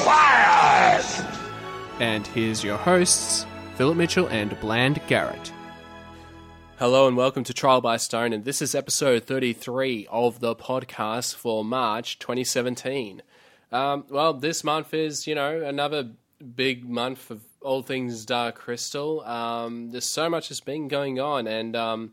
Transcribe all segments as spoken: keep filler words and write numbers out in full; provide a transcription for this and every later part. Quiet! And here's your hosts, Philip Mitchell and Bland Garrett. Hello and welcome to Trial by Stone, and this is episode thirty-three of the podcast for March twenty seventeen. Um, well, this month is, you know, another big month of all things Dark Crystal. Um, there's so much that's been going on, and, um,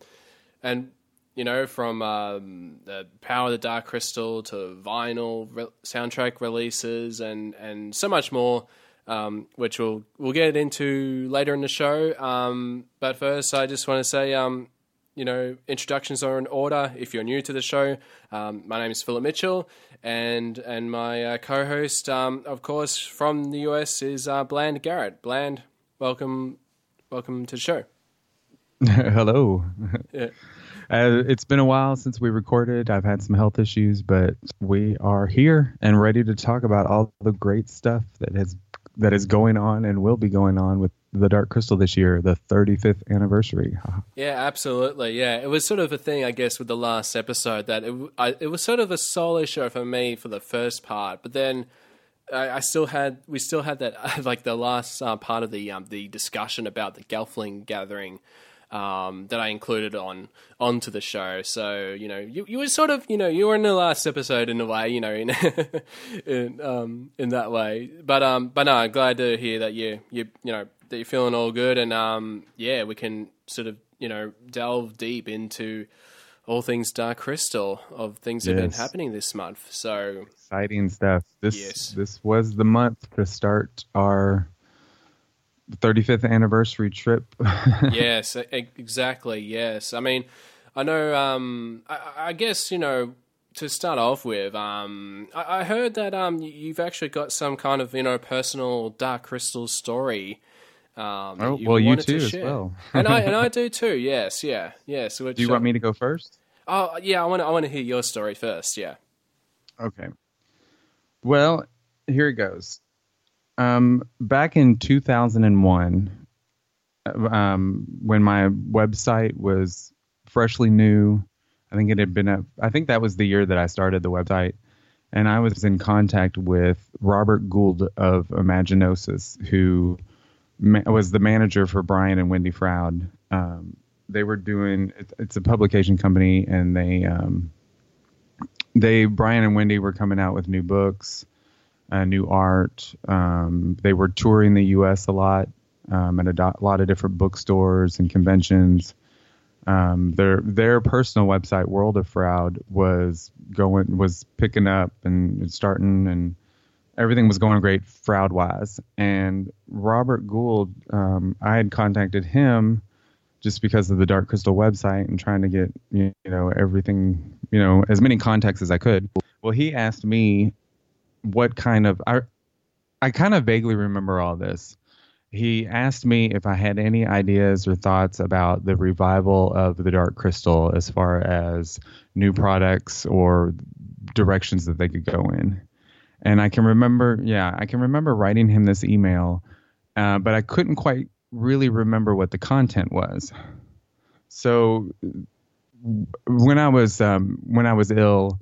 and you know, from um, the Power of the Dark Crystal to vinyl re- soundtrack releases and, and so much more. Um, which we'll we'll get into later in the show. Um, but first, I just want to say, um, you know, introductions are in order. If you're new to the show, um, my name is Philip Mitchell, and and my uh, co-host, um, of course, from the U S, is uh, Bland Garrett. Bland, welcome, welcome to the show. Hello. Yeah. Uh, it's been a while since we recorded. I've had some health issues, but we are here and ready to talk about all the great stuff that has. That is going on and will be going on with the Dark Crystal this year, the thirty-fifth anniversary. Yeah, absolutely. Yeah, it was sort of a thing, I guess, with the last episode that it, I, it was sort of a solo show for me for the first part, but then I, I still had we still had that like the last uh, part of the um, the discussion about the Gelfling gathering um, that I included on onto the show. So you know, you you were sort of you know you were in the last episode in a way, you know, in in, um, in that way. But um, but no, I'm glad to hear that you you you know that you're feeling all good, and um, yeah, we can sort of you know delve deep into all things Dark Crystal of things yes. that have been happening this month. So exciting stuff. This yes. this was the month to start our thirty-fifth anniversary trip. Yes, exactly. Yes. I mean, I know, um, I, I guess, you know, to start off with, um, I, I heard that, um, you've actually got some kind of, you know, personal Dark Crystal story. Um, oh, you well, you too to as well. and I, and I do too. Yes. Yeah. Yes. Yeah, so do you want me to go first? Oh yeah. I want to, I want to hear your story first. Yeah. Okay. Well, here it goes. Um, back in two thousand one, um, when my website was freshly new, I think it had been up, I think that was the year that I started the website, and I was in contact with Robert Gould of Imaginosis, who ma- was the manager for Brian and Wendy Froud. Um, they were doing, it's a publication company, and they, um, they, Brian and Wendy were coming out with new books. Uh, new art. Um, they were touring the U S a lot um, at a do- lot of different bookstores and conventions. Um, their their personal website, World of Froud, was going was picking up and starting, and everything was going great Froud wise. And Robert Gould, um, I had contacted him just because of the Dark Crystal website and trying to get you know everything you know as many contacts as I could. Well, he asked me. What kind of I, I kind of vaguely remember all this. He asked me if I had any ideas or thoughts about the revival of the Dark Crystal as far as new products or directions that they could go in. And I can remember, yeah, I can remember writing him this email, uh, but I couldn't quite really remember what the content was. So when I was um, when I was ill.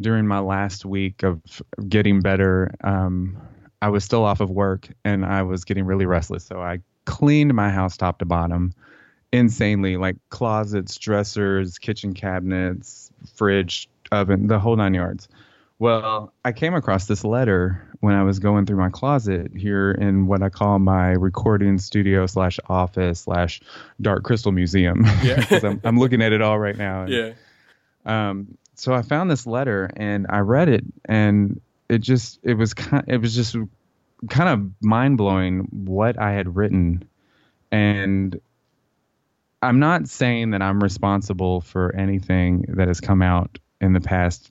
During my last week of getting better, um, I was still off of work and I was getting really restless. So I cleaned my house top to bottom insanely, like closets, dressers, kitchen cabinets, fridge, oven, the whole nine yards. Well, I came across this letter when I was going through my closet here in what I call my recording studio slash office slash Dark Crystal Museum. Yeah. 'Cause I'm, I'm looking at it all right now. And, yeah. Um, So I found this letter and I read it, and it just it was kind it was just kind of mind blowing what I had written. And I'm not saying that I'm responsible for anything that has come out in the past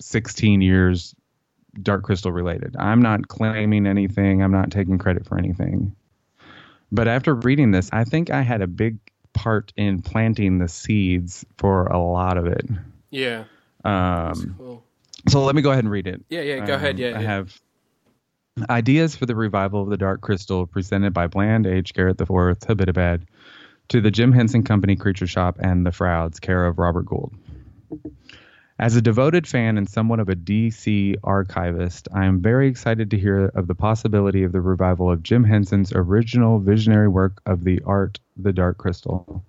sixteen years Dark Crystal related. I'm not claiming anything. I'm not taking credit for anything. But after reading this, I think I had a big part in planting the seeds for a lot of it. Yeah. Um, cool. So let me go ahead and read it. Yeah, yeah, go um, ahead. Yeah, I yeah. have ideas for the revival of the Dark Crystal presented by Bland H. Garrett the fourth, Habidabad, to the Jim Henson Company Creature Shop and the Frouds, care of Robert Gould. As a devoted fan and somewhat of a D C archivist, I am very excited to hear of the possibility of the revival of Jim Henson's original visionary work of the art, The Dark Crystal.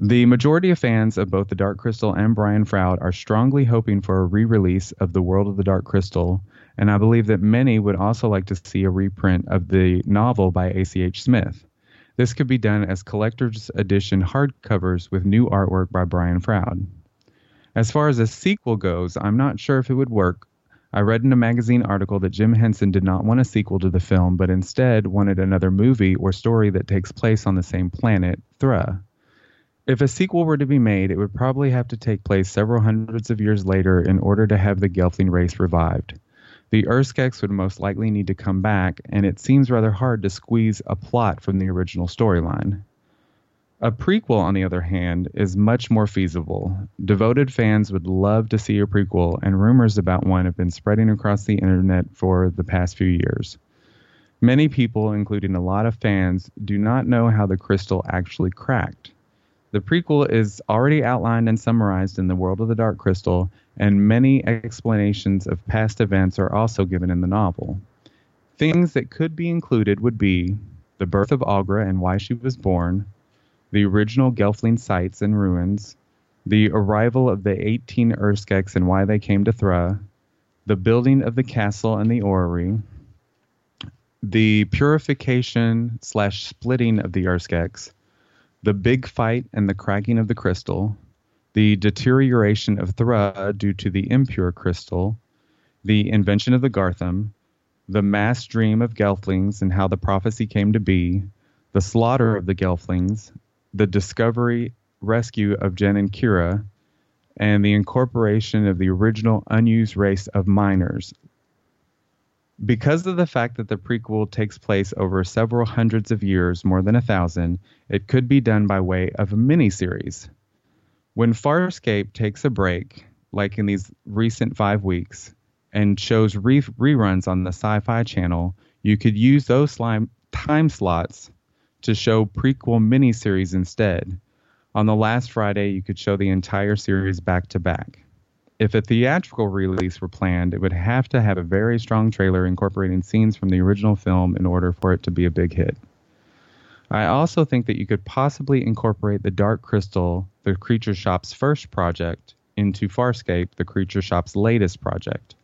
The majority of fans of both The Dark Crystal and Brian Froud are strongly hoping for a re-release of The World of the Dark Crystal, and I believe that many would also like to see a reprint of the novel by A C H Smith. This could be done as collector's edition hardcovers with new artwork by Brian Froud. As far as a sequel goes, I'm not sure if it would work. I read in a magazine article that Jim Henson did not want a sequel to the film, but instead wanted another movie or story that takes place on the same planet, Thra. If a sequel were to be made, it would probably have to take place several hundreds of years later in order to have the Gelfling race revived. The Urskeks would most likely need to come back, and it seems rather hard to squeeze a plot from the original storyline. A prequel, on the other hand, is much more feasible. Devoted fans would love to see a prequel, and rumors about one have been spreading across the internet for the past few years. Many people, including a lot of fans, do not know how the crystal actually cracked. The prequel is already outlined and summarized in The World of the Dark Crystal, and many explanations of past events are also given in the novel. Things that could be included would be the birth of Aughra and why she was born, the original Gelfling sites and ruins, the arrival of the eighteen Urskeks and why they came to Thra, the building of the castle and the orrery, the purification slash splitting of the Urskeks, the big fight and the cracking of the crystal, the deterioration of Thra due to the impure crystal, the invention of the Garthim, the mass dream of Gelflings and how the prophecy came to be, the slaughter of the Gelflings, the discovery, rescue of Jen and Kira, and the incorporation of the original unused race of miners. Because of the fact that the prequel takes place over several hundreds of years, more than a thousand, it could be done by way of a miniseries. When Farscape takes a break, like in these recent five weeks, and shows re- reruns on the Sci-Fi Channel, you could use those slime time slots to show prequel miniseries instead. On the last Friday, you could show the entire series back-to-back. If a theatrical release were planned, it would have to have a very strong trailer incorporating scenes from the original film in order for it to be a big hit. I also think that you could possibly incorporate The Dark Crystal, the Creature Shop's first project, into Farscape, the Creature Shop's latest project.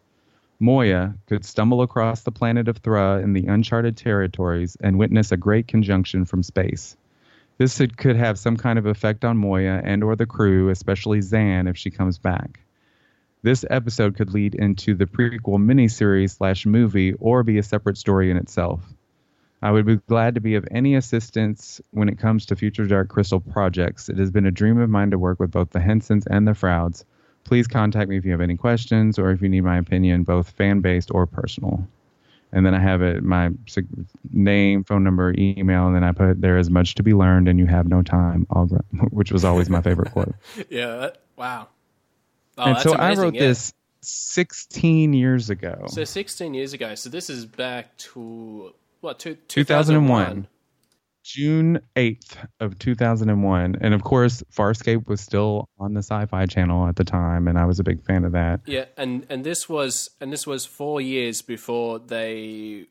Moya could stumble across the planet of Thra in the uncharted territories and witness a great conjunction from space. This could have some kind of effect on Moya and or the crew, especially Zan, if she comes back. This episode could lead into the prequel miniseries slash movie or be a separate story in itself. I would be glad to be of any assistance when it comes to future Dark Crystal projects. It has been a dream of mine to work with both the Hensons and the Frouds. Please contact me if you have any questions or if you need my opinion, both fan-based or personal. And then I have it, my name, phone number, email, and then I put, there is much to be learned and you have no time, which was always my favorite quote. Yeah, that, wow. Oh, and that's so amazing. I wrote yeah. this sixteen years ago. So sixteen years ago. So this is back to, what, two, two thousand one? June eighth of two thousand one. And of course, Farscape was still on the Sci-Fi Channel at the time, and I was a big fan of that. Yeah, and, and this was and this was four years before they,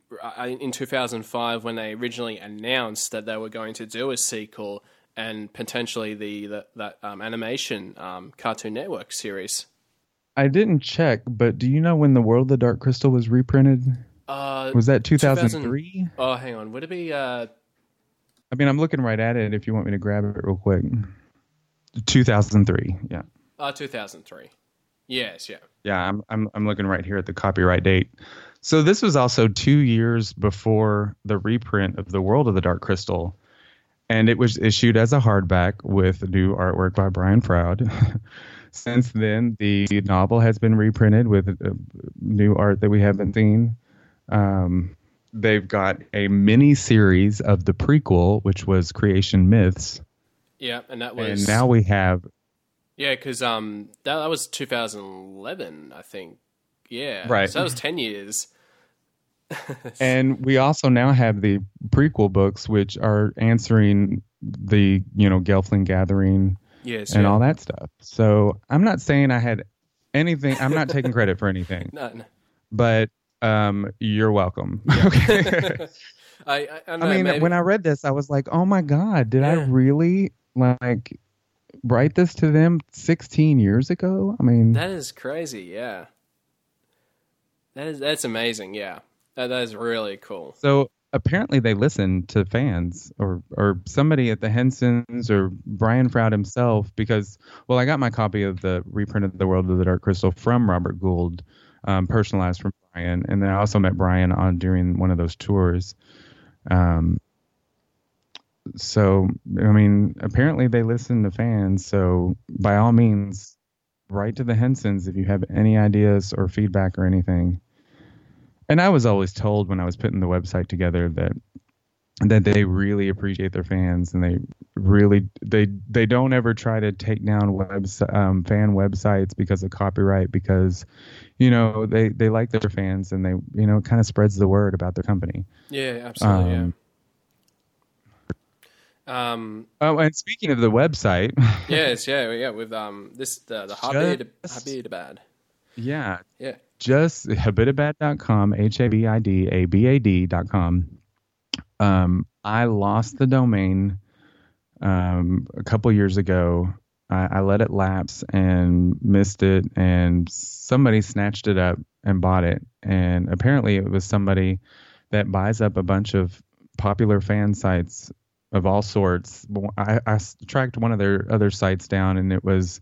in two thousand five, when they originally announced that they were going to do a sequel and potentially the, the that um, animation um, Cartoon Network series. I didn't check, but do you know when The World of the Dark Crystal was reprinted? Uh, was that two thousand three? Oh, hang on. Would it be... Uh, I mean, I'm looking right at it if you want me to grab it real quick. two thousand three, yeah. Uh, two thousand three. Yes, yeah. Yeah, I'm, I'm I'm looking right here at the copyright date. So this was also two years before the reprint of The World of the Dark Crystal. And it was issued as a hardback with new artwork by Brian Froud. Since then, the novel has been reprinted with uh, new art that we haven't seen. Um, they've got a mini series of the prequel, which was Creation Myths. Yeah, and that was. And now we have. Yeah, because um, that, that was two thousand eleven, I think. Yeah, right. So that was ten years. And we also now have the prequel books, which are answering the, you know, Gelfling Gathering, yes, and yeah. all that stuff. So I'm not saying I had anything. I'm not taking credit for anything. None. But um, you're welcome. Yeah. Okay. I, I, I, know, I mean, maybe. When I read this, I was like, oh, my God, did yeah. I really, like, write this to them sixteen years ago? I mean. That is crazy, yeah. That is, that's amazing, yeah. That, that is really cool. So apparently they listened to fans or, or somebody at the Hensons or Brian Froud himself because, well, I got my copy of the reprint of The World of the Dark Crystal from Robert Gould, um, personalized from Brian. And then I also met Brian on during one of those tours. Um, so, I mean, apparently they listened to fans. So by all means, write to the Hensons if you have any ideas or feedback or anything. And I was always told when I was putting the website together that that they really appreciate their fans, and they really they they don't ever try to take down webs um, fan websites because of copyright, because you know they, they like their fans, and they you know it kind of spreads the word about their company. Yeah, absolutely. Um, yeah. Um. Oh, and speaking of the website, yes, yeah, yeah, with um this the the Habidabad. Yeah. Yeah. Just habidabad dot com, H A B I D A B A D dot com. Um, I lost the domain um, a couple years ago. I, I let it lapse and missed it, and somebody snatched it up and bought it. And apparently it was somebody that buys up a bunch of popular fan sites of all sorts. I, I tracked one of their other sites down, and it was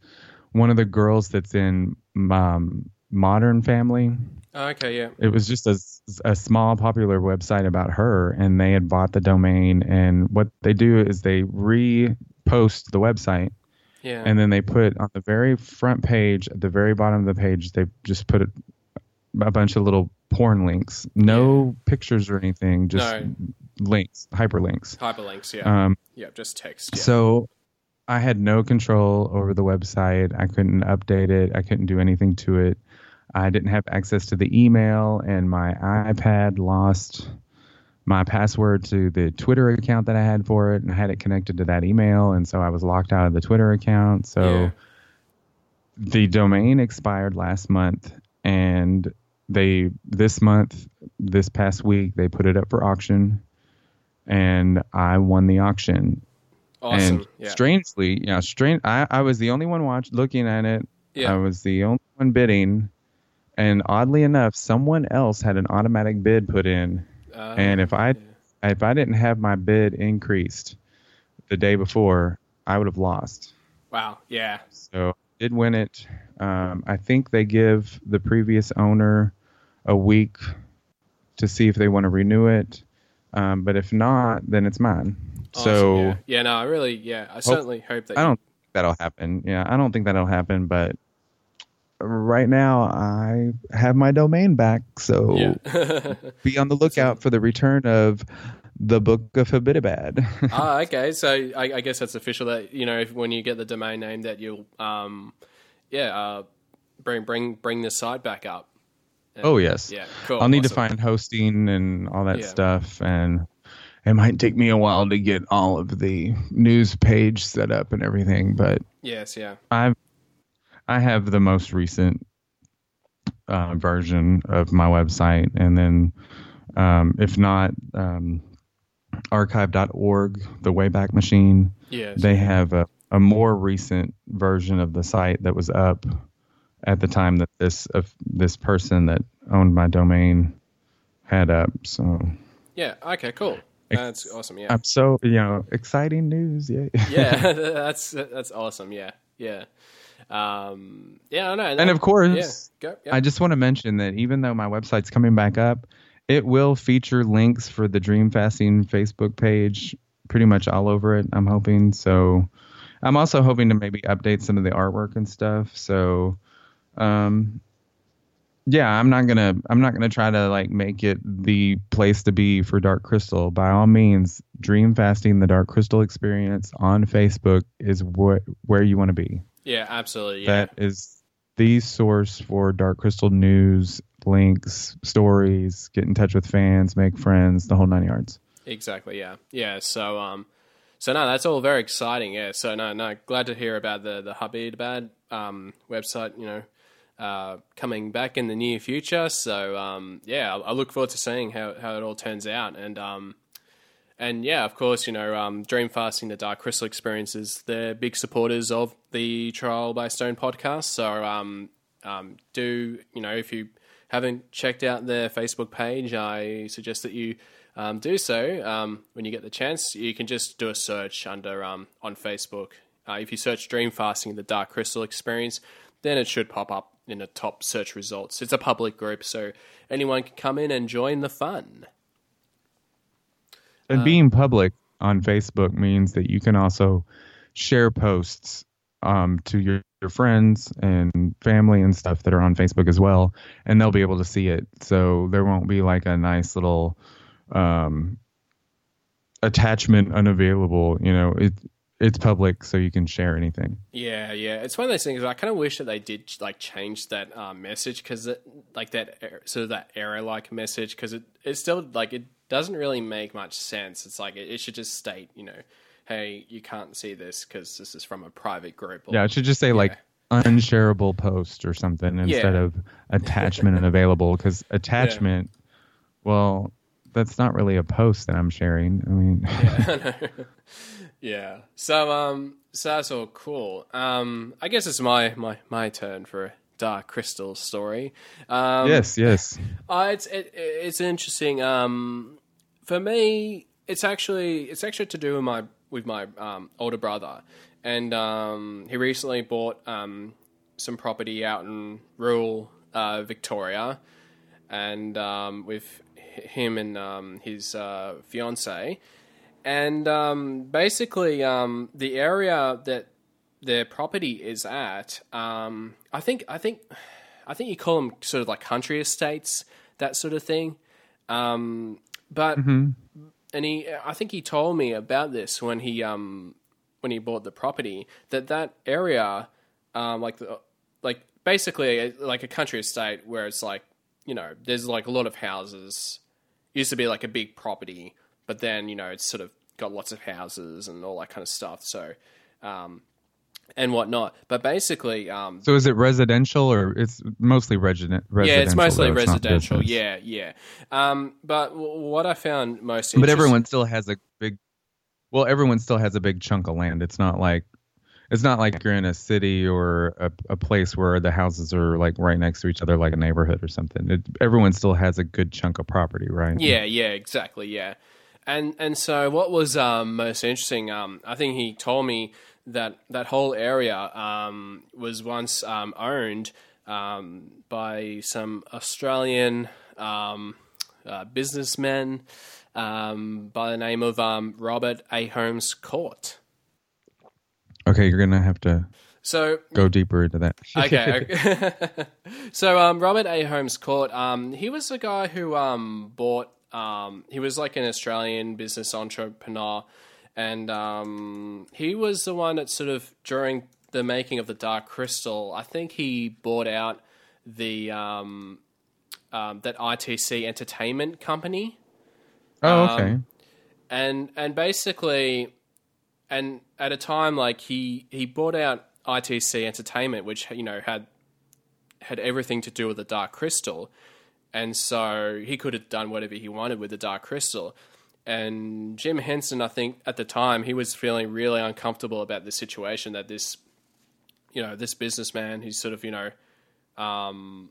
one of the girls that's in um, – Modern Family. Oh, okay, yeah. It was just a, a small popular website about her, and they had bought the domain. And what they do is they repost the website, yeah. And then they put on the very front page, at the very bottom of the page, they just put a, a bunch of little porn links, no yeah. pictures or anything, just no. links, hyperlinks, hyperlinks, yeah, um, yeah, just text. Yeah. So. I had no control over the website. I couldn't update it. I couldn't do anything to it. I didn't have access to the email, and my iPad lost my password to the Twitter account that I had for it, and I had it connected to that email, and so I was locked out of the Twitter account. So yeah. The domain expired last month, and they this month, this past week, they put it up for auction, and I won the auction. Awesome. And yeah. strangely, yeah, you know, strange. I, I was the only one watch looking at it. Yeah. I was the only one bidding, and oddly enough, someone else had an automatic bid put in. Uh, and if I, yeah. if I didn't have my bid increased the day before, I would have lost. Wow. Yeah. So I did win it. Um, I think they give the previous owner a week to see if they want to renew it. Um, but if not, then it's mine. Awesome, so yeah. yeah, no, I really, yeah, I hope, certainly hope that. I don't think that'll happen. Yeah, I don't think that'll happen. But right now, I have my domain back, so yeah. Be on the lookout for the return of the Book of Habidabad. Ah, okay. So I, I guess that's official. That you know, if, when you get the domain name, that you'll, um, yeah, uh, bring bring bring the site back up. And, oh yes. Yeah. Cool. I'll need awesome. to find hosting and all that yeah. stuff and. It might take me a while to get all of the news page set up and everything, but yes, yeah, I I have the most recent uh, version of my website, and then um, if not, um, archive dot org, the Wayback Machine, yes, they have a, a more recent version of the site that was up at the time that this of this person that owned my domain had up. So yeah, okay, cool. That's awesome. Yeah, I'm so you know exciting news. Yeah, yeah, that's that's awesome. Yeah, yeah, um, yeah. I know. And of course, yeah. Go, yeah. I just want to mention that even though my website's coming back up, it will feature links for the Dream Fasting Facebook page pretty much all over it. I'm hoping so. I'm also hoping to maybe update some of the artwork and stuff. So, um, yeah, I'm not gonna I'm not gonna try to like make it the place to be for Dark Crystal. By all means, Dream Fasting, the Dark Crystal Experience on Facebook is what where you want to be. Yeah, absolutely. Yeah. That is the source for Dark Crystal news, links, stories. Get in touch with fans, make friends, the whole nine yards. Exactly. Yeah. Yeah. So, um, so no, that's all very exciting. Yeah. So no, no, glad to hear about the the Habidabad um website. You know. Uh, coming back in the near future. So, um, yeah, I, I look forward to seeing how, how it all turns out. And, um, and yeah, of course, you know, um, Dream Fasting, the Dark Crystal Experiences, they're big supporters of the Trial by Stone podcast. So, um, um, do, you know, if you haven't checked out their Facebook page, I suggest that you, um, do so. Um, when you get the chance, you can just do a search under, um, on Facebook. Uh, if you search Dream Fasting, the Dark Crystal Experience, then it should pop up in the top search results. It's a public group, so anyone can come in and join the fun. And um, being public on Facebook means that you can also share posts um, to your, your friends and family and stuff that are on Facebook as well, and they'll be able to see it. So there won't be like a nice little um, attachment unavailable. You know, it. It's public, so you can share anything. Yeah, yeah. It's one of those things. I kind of wish that they did like change that um, message, because like that sort of that error-like message, because it it's still like it doesn't really make much sense. It's like it, it should just state, you know, hey, you can't see this because this is from a private group. Or, yeah, it should just say yeah. like unshareable post or something instead yeah. of attachment and available, because attachment, yeah. well, that's not really a post that I'm sharing. I mean, yeah. I know. Yeah. So, um, so that's all cool. Um, I guess it's my, my, my turn for a Dark Crystal story. Um, yes, yes. Uh, it's, it, it's interesting. Um, for me, it's actually, it's actually to do with my, with my, um, older brother. And, um, he recently bought, um, some property out in rural, uh, Victoria. And, um, with him and, um, his, uh, fiancée. And um, basically, um, the area that their property is at, um, I think, I think, I think you call them sort of like country estates, that sort of thing. Um, but mm-hmm. and he, I think he told me about this when he um, when he bought the property, that that area, um, like the, like basically like a country estate where it's like, you know, there's like a lot of houses. It used to be like a big property. But then, you know, it's sort of got lots of houses and all that kind of stuff. So, um, and whatnot. But basically, um, so is it residential or it's mostly resident? Yeah, it's mostly though, residential. It's yeah, yeah. Um, but w- what I found most, but everyone still has a big, well, everyone still has a big chunk of land. It's not like, it's not like you're in a city or a, a place where the houses are like right next to each other, like a neighborhood or something. It, everyone still has a good chunk of property, right? Yeah, yeah, exactly. Yeah. And and so what was um, most interesting, um, I think he told me that that whole area um, was once um, owned um, by some Australian um, uh, businessman um, by the name of um, Robert Holmes à Court. Okay, you're going to have to so go deeper into that. okay. okay. So um, Robert Holmes à Court, um, he was the guy who um, bought... Um, he was like an Australian business entrepreneur, and um, he was the one that sort of during the making of the Dark Crystal, I think he bought out the um, um, that I T C Entertainment company. Oh, okay. Um, and and basically, and at a time like he he bought out I T C Entertainment, which you know had had everything to do with the Dark Crystal. And so he could have done whatever he wanted with the Dark Crystal. And Jim Henson, I think at the time, he was feeling really uncomfortable about the situation that this, you know, this businessman who's sort of, you know... Um,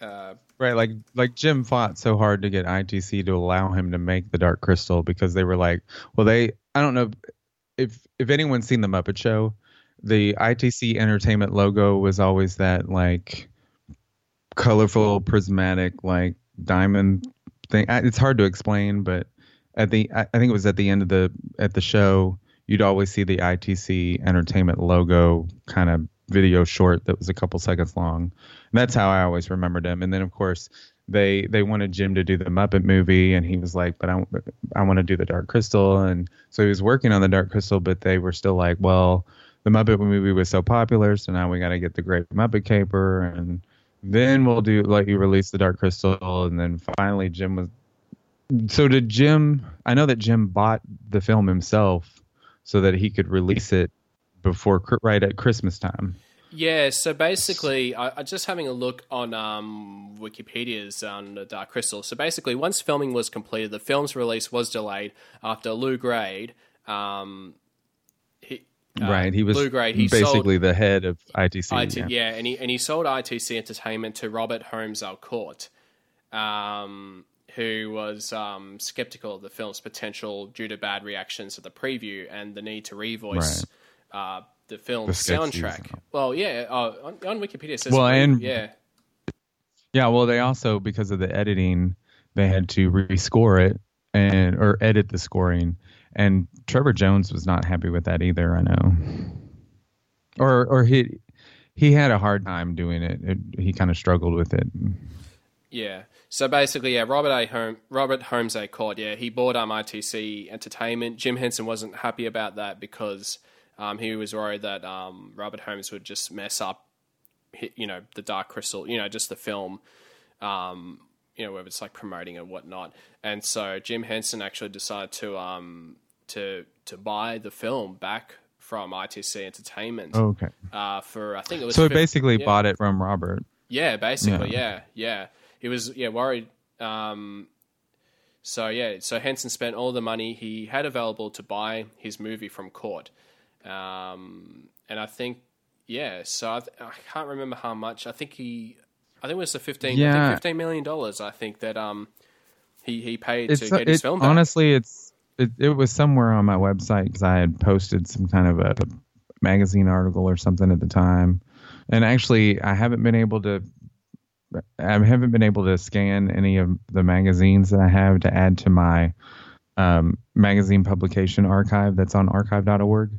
uh, right, like like Jim fought so hard to get I T C to allow him to make the Dark Crystal because they were like, well, they... I don't know if if anyone's seen The Muppet Show, the I T C Entertainment logo was always that, like... colorful prismatic like diamond thing. It's hard to explain, but at the I think it was at the end of the at the show, you'd always see the I T C Entertainment logo kind of video short that was a couple seconds long. And that's how I always remembered him. And then, of course, they they wanted Jim to do the Muppet movie, and he was like, but I, I want to do the Dark Crystal. And so he was working on the Dark Crystal, but they were still like, well, the Muppet movie was so popular, so now we got to get the Great Muppet Caper, and then we'll do let you release the Dark Crystal. And then finally Jim was... So did Jim... I know that Jim bought the film himself so that he could release it before right at Christmas time. Yeah, so basically, I, I just having a look on um, Wikipedia's on the Dark Crystal. So basically, once filming was completed, the film's release was delayed after Lou Grade, um, he, uh, right? He was Lou Grade, he basically sold, the head of I T C. I T, yeah, yeah and, he, and he sold I T C Entertainment to Robert Holmes à Court, um, who was um, skeptical of the film's potential due to bad reactions to the preview and the need to revoice. Right. Uh, the film's the soundtrack. Season. Well, yeah, uh, on, on Wikipedia it says well, and, yeah. Yeah, well, they also, because of the editing, they had to rescore it and or edit the scoring. And Trevor Jones was not happy with that either, I know. Or or he he had a hard time doing it. it he kind of struggled with it. Yeah. So basically, yeah, Robert A. Holmes, Robert Holmes à Court, yeah, he bought um, I T C Entertainment. Jim Henson wasn't happy about that because... Um, he was worried that um, Robert Holmes would just mess up, you know, the Dark Crystal, you know, just the film, um, you know, where it's like promoting and whatnot. And so Jim Henson actually decided to um, to to buy the film back from I T C Entertainment. Oh, okay. Uh, for I think it was. So he basically yeah. bought it from Robert. Yeah, basically, yeah, yeah. yeah. He was yeah worried. Um, so yeah, so Henson spent all the money he had available to buy his movie from Court. Um, and I think, yeah, so I, th- I can't remember how much, I think he, I think it was the fifteen, yeah. I think fifteen million dollars. I think that, um, he, he paid it's, to get it, his film back. Honestly, it's, it, it was somewhere on my website cause I had posted some kind of a magazine article or something at the time. And actually I haven't been able to, I haven't been able to scan any of the magazines that I have to add to my, um, magazine publication archive that's on archive dot org.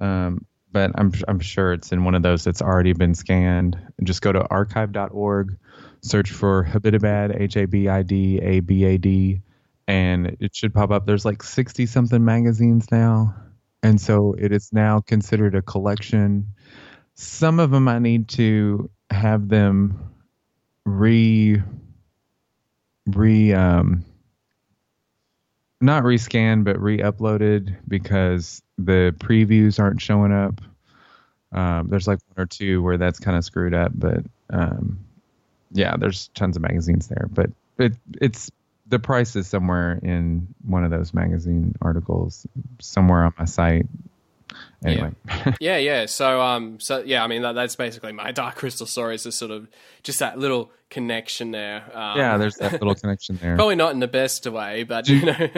Um, but I'm I'm sure it's in one of those that's already been scanned. Just go to archive dot org, search for Habidabad, H A B I D A B A D, and it should pop up. There's like sixty-something magazines now, and so it is now considered a collection. Some of them I need to have them re... re um, not re-scanned, but re-uploaded because the previews aren't showing up. Um, there's like one or two where that's kind of screwed up, but um, yeah, there's tons of magazines there. But it, it's the price is somewhere in one of those magazine articles, somewhere on my site. Anyway, yeah, yeah. yeah. So, um, so yeah, I mean that, that's basically my Dark Crystal story. Is just sort of just that little connection there. Um, yeah, there's that little connection there. Probably not in the best way, but you know.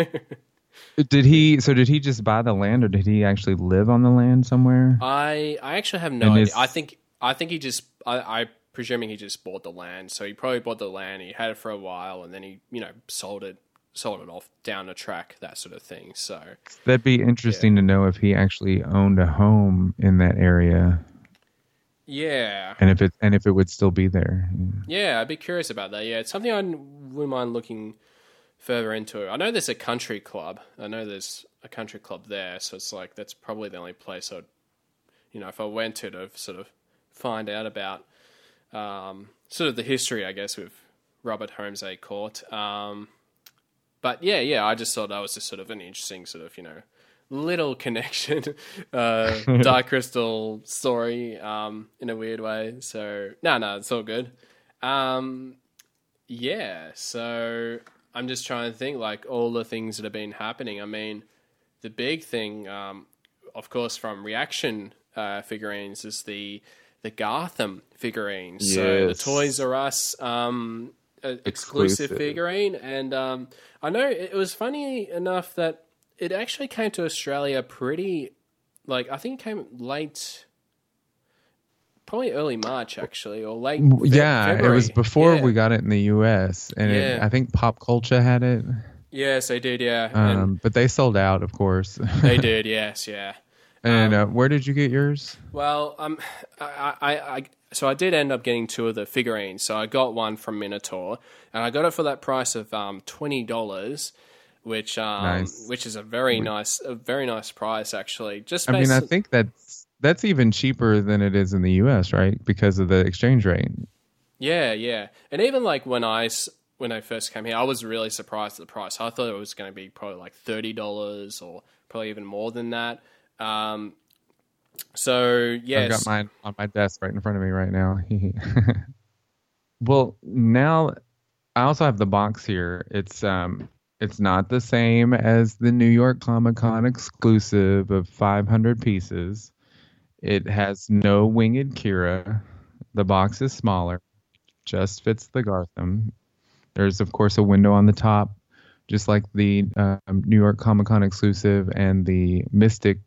Did he? So did he just buy the land, or did he actually live on the land somewhere? I, I actually have no and idea. I think I think he just. I, I presuming he just bought the land. So he probably bought the land. He had it for a while, and then he, you know, sold it, sold it off down the track, that sort of thing. So that'd be interesting yeah. to know if he actually owned a home in that area. Yeah, and if it and if it would still be there. Yeah, yeah I'd be curious about that. Yeah, it's something I wouldn't mind looking further into. I know there's a country club. I know there's a country club there, so it's like that's probably the only place I'd, you know, if I went to to sort of find out about um, sort of the history, I guess, with Robert Holmes à Court. Um, but yeah, yeah, I just thought that was just sort of an interesting sort of, you know, little connection, uh, Dark Crystal story um, in a weird way. So no, no, it's all good. Um, yeah, so. I'm just trying to think, like, all the things that have been happening. I mean, the big thing, um, of course, from Reaction uh, figurines is the the Garthim figurines. Yes. So the Toys R Us um, exclusive, exclusive figurine. And um, I know it was funny enough that it actually came to Australia pretty, like, I think it came late... Probably early March, actually, or late February. Yeah, it was before yeah. we got it in the U S, and yeah. it, I think Pop Culture had it. Yes, they did, yeah. Um, and but they sold out, of course. They did, yes, yeah. And um, uh, where did you get yours? Well, um, I, I, I, so I did end up getting two of the figurines. So I got one from Minotaur, and I got it for that price of um twenty dollars, which um, nice. which is a very nice, a very nice price actually. Just I mean, I think that's that's even cheaper than it is in the U S, right? Because of the exchange rate. Yeah, yeah, and even like when I. When I first came here, I was really surprised at the price. I thought it was going to be probably like thirty dollars or probably even more than that. Um, so, yes. I've got mine on my desk right in front of me right now. Well, now I also have the box here. It's um, it's not the same as the New York Comic Con exclusive of five hundred pieces. It has no winged Kira. The box is smaller. Just fits the Garthim. There's, of course, a window on the top, just like the um, New York Comic Con exclusive and the Mystic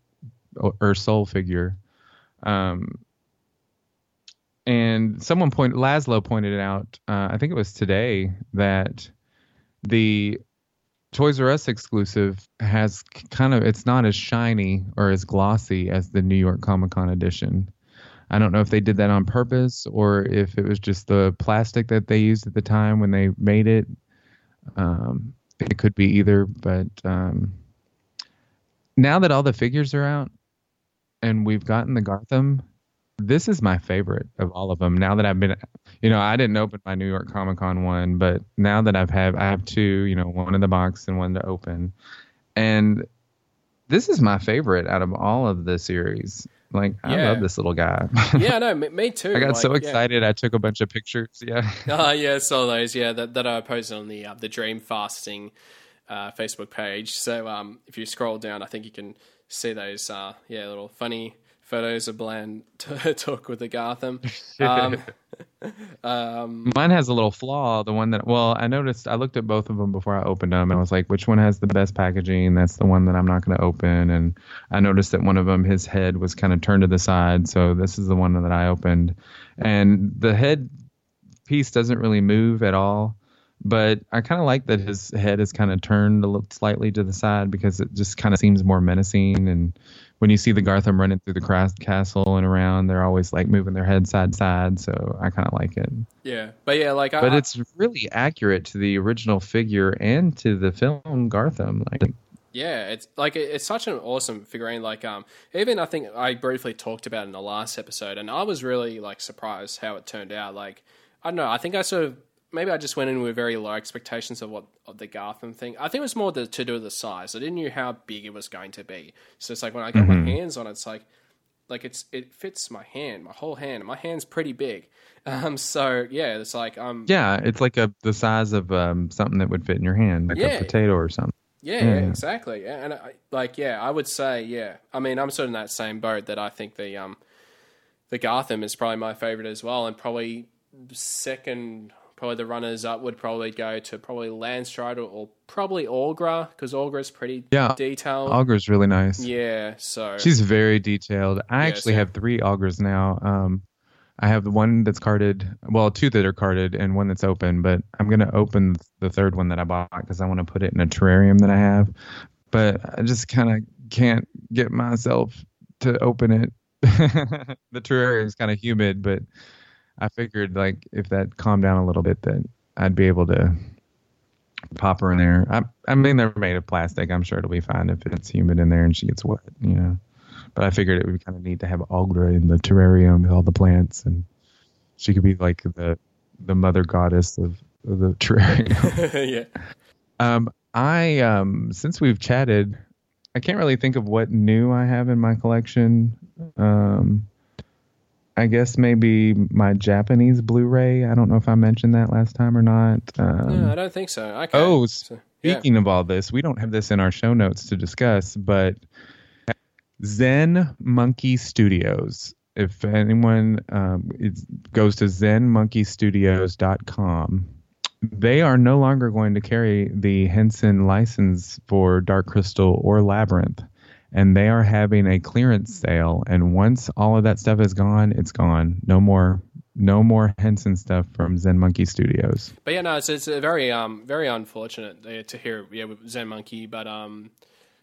or, or Soul figure. Um, and someone pointed, Laszlo pointed it out, uh, I think it was today, that the Toys R Us exclusive has kind of, it's not as shiny or as glossy as the New York Comic Con edition. I don't know if they did that on purpose or if it was just the plastic that they used at the time when they made it. Um, it could be either, but um, now that all the figures are out and we've gotten the Garthim, this is my favorite of all of them. Now that I've been, you know, I didn't open my New York Comic Con one, but now that I've had, I have two, you know, one in the box and one to open. And this is my favorite out of all of the series. Like, I yeah. love this little guy. Yeah, no, me, me too. I got like, so excited. Yeah. I took a bunch of pictures. Yeah. Oh, uh, yeah. So those, yeah, that, that I posted on the uh, the Dream Fasting uh, Facebook page. So um, if you scroll down, I think you can see those, uh, yeah, little funny photos of Bland t- took with the Garthim. Um, um, Mine has a little flaw. The one that, well, I noticed, I looked at both of them before I opened them. And I was like, which one has the best packaging? That's the one that I'm not going to open. And I noticed that one of them, his head was kind of turned to the side. So this is the one that I opened. And the head piece doesn't really move at all. But I kind of like that his head is kind of turned a little slightly to the side because it just kind of seems more menacing. And when you see the Garthim running through the castle and around, they're always like moving their head side to side. So I kind of like it. Yeah, but yeah, like. I, but it's really accurate to the original figure and to the film Garthim. Like, yeah, it's like it's such an awesome figurine. Like, um, even I think I briefly talked about it in the last episode, and I was really like surprised how it turned out. Like, I don't know. I think I sort of. Maybe I just went in with very low expectations of what of the Garthim thing. I think it was more the, to do with the size. I didn't know how big it was going to be. So it's like when I got mm-hmm. my hands on it, it's like, like it's it fits my hand, my whole hand. My hand's pretty big. Um, so yeah, it's like um. Yeah, it's like a the size of um something that would fit in your hand, like yeah. a potato or something. Yeah, yeah. exactly. Yeah, and I, like yeah, I would say yeah. I mean, I'm sort of in that same boat that I think the um, the Garthim is probably my favorite as well, and probably second. Probably the runners-up would probably go to probably Landstride or, or probably Aughra, because Aughra's pretty yeah, detailed. Aughra's really nice. Yeah, so... She's very detailed. I yeah, actually so. have three Aughras now. Um, I have one that's carded, well, two that are carded and one that's open, but I'm going to open the third one that I bought because I want to put it in a terrarium that I have, but I just kind of can't get myself to open it. The terrarium's kind of humid, but... I figured, like, if that calmed down a little bit, that I'd be able to pop her in there. I, I mean, they're made of plastic. I'm sure it'll be fine if it's humid in there and she gets wet, you know. But I figured it would be kind of neat to have Aughra in the terrarium with all the plants, and she could be, like, the the mother goddess of, of the terrarium. yeah. Um, I, um, since we've chatted, I can't really think of what new I have in my collection. Um... I guess maybe my Japanese Blu-ray. I don't know if I mentioned that last time or not. Um, no, I don't think so. Okay. Oh, so, speaking yeah. of all this, we don't have this in our show notes to discuss, but Zen Monkey Studios. If anyone um, goes to zen monkey studios dot com, they are no longer going to carry the Henson license for Dark Crystal or Labyrinth. And they are having a clearance sale. And once all of that stuff is gone, it's gone. No more no more Henson stuff from Zen Monkey Studios. But yeah, no, it's it's a very um very unfortunate to hear yeah with Zen Monkey, but um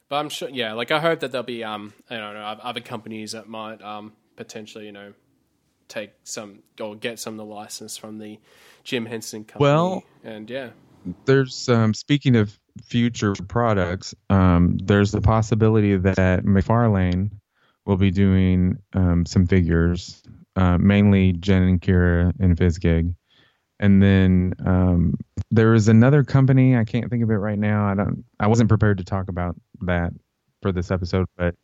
but I'm sure yeah like I hope that there'll be um I don't know other companies that might um potentially you know take some or get some of the license from the Jim Henson company. Well, and yeah, there's um speaking of future products, um there's the possibility that McFarlane will be doing um some figures. Uh, mainly Jen and Kira and Fizzgig. And then um, there is another company. I can't think of it right now. I don't. I wasn't prepared to talk about that for this episode, but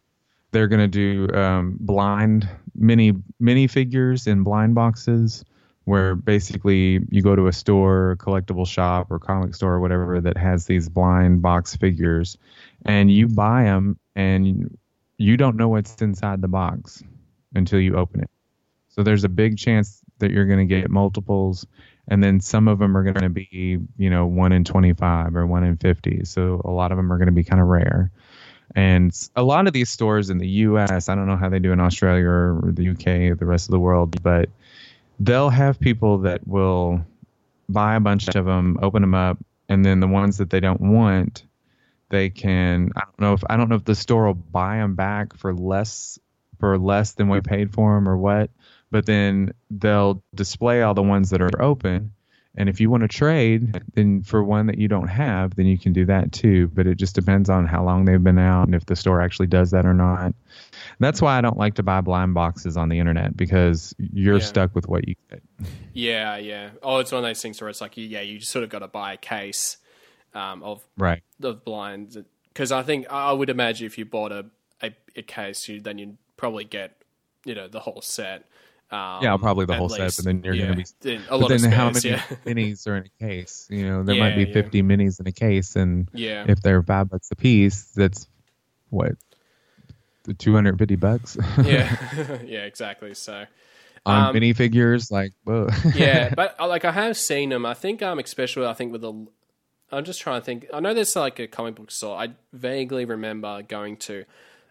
they're going to do um, blind mini mini figures in blind boxes, where basically you go to a store, collectible shop, or comic store, or whatever that has these blind box figures, and you buy them, and you don't know what's inside the box until you open it. So there's a big chance that you're going to get multiples, and then some of them are going to be, you know, one in twenty-five or one in fifty. So a lot of them are going to be kind of rare. And a lot of these stores in the U S, I don't know how they do in Australia or the U K or the rest of the world, but they'll have people that will buy a bunch of them, open them up, and then the ones that they don't want, they can, I don't know if, I don't know if the store will buy them back for less, for less than we paid for them or what. But then they'll display all the ones that are open. And if you want to trade then for one that you don't have, then you can do that too. But it just depends on how long they've been out and if the store actually does that or not. And that's why I don't like to buy blind boxes on the internet, because you're yeah. stuck with what you get. Yeah, yeah. Oh, it's one of those things where it's like, yeah, you just sort of got to buy a case um, of, right. of blinds. Because I think, I would imagine if you bought a, a, a case, you, then you'd probably get, you know, the whole set. Um, yeah, probably the whole least, set, but then you're yeah, going to be... A lot but then of space, how many yeah. minis are in a case? You know, there yeah, might be yeah. fifty minis in a case, and yeah. if they're five bucks a piece, that's, what, two hundred fifty bucks? yeah, yeah, exactly, so... On um, minifigures, like, whoa. yeah, but, like, I have seen them. I think, um, especially, I think with the... I'm just trying to think. I know there's, like, a comic book store. I vaguely remember going to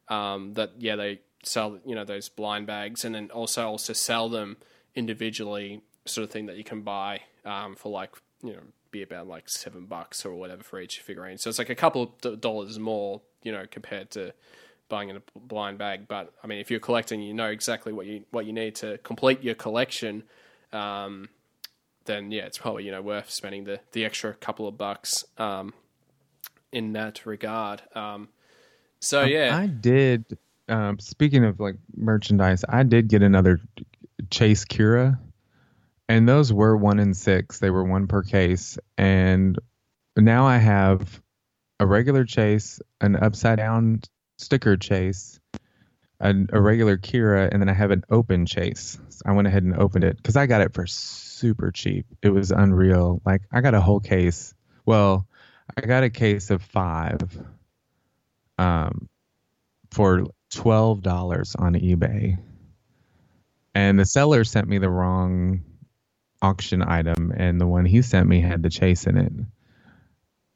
um, that, yeah, they... sell, you know, those blind bags, and then also also sell them individually, sort of thing that you can buy um, for like, you know, be about like seven bucks or whatever for each figurine. So it's like a couple of dollars more, you know, compared to buying in a blind bag. But I mean, if you're collecting, you know exactly what you what you need to complete your collection. Um, then yeah, it's probably, you know, worth spending the the extra couple of bucks um, in that regard. Um, so yeah, I did. Um, speaking of like merchandise, I did get another Chase Kira, and those were one in six. They were one per case, and now I have a regular Chase, an upside down sticker Chase, an, a regular Kira, and then I have an open Chase. So I went ahead and opened it because I got it for super cheap. It was unreal. Like I got a whole case. Well, I got a case of five. Um, for twelve dollars on eBay, and the seller sent me the wrong auction item, and the one he sent me had the Chase in it,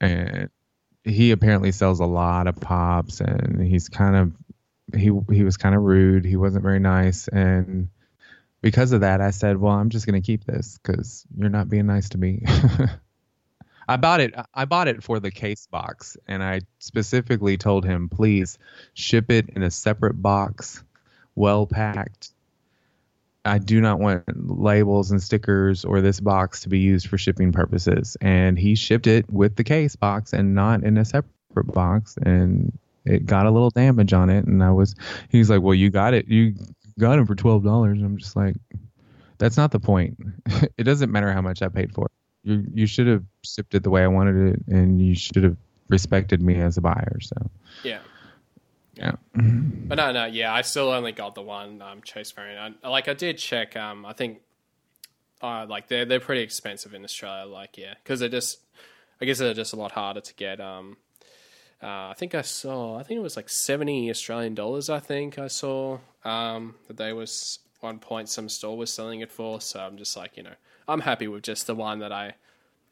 and he apparently sells a lot of pops, and he's kind of he he was kind of rude. He wasn't very nice, and because of that I said, well, I'm just going to keep this because you're not being nice to me. I bought it. I bought it for the case box, and I specifically told him, please ship it in a separate box, well packed. I do not want labels and stickers or this box to be used for shipping purposes. And he shipped it with the case box and not in a separate box, and it got a little damage on it. And I was, he's like, well, you got it. You got it for twelve dollars. I'm just like, that's not the point. It doesn't matter how much I paid for it. You you should have shipped it the way I wanted it, and you should have respected me as a buyer. So yeah, yeah. But no, no, yeah. I still only got the one um, Chase variant. I, like I did check. Um, I think, uh, like they're they're pretty expensive in Australia. Like yeah, because they're just, I guess they're just a lot harder to get. Um, uh, I think I saw. I think it was like seventy Australian dollars. I think I saw. Um, that they was one point some store was selling it for. So I'm just like, you know, I'm happy with just the one that I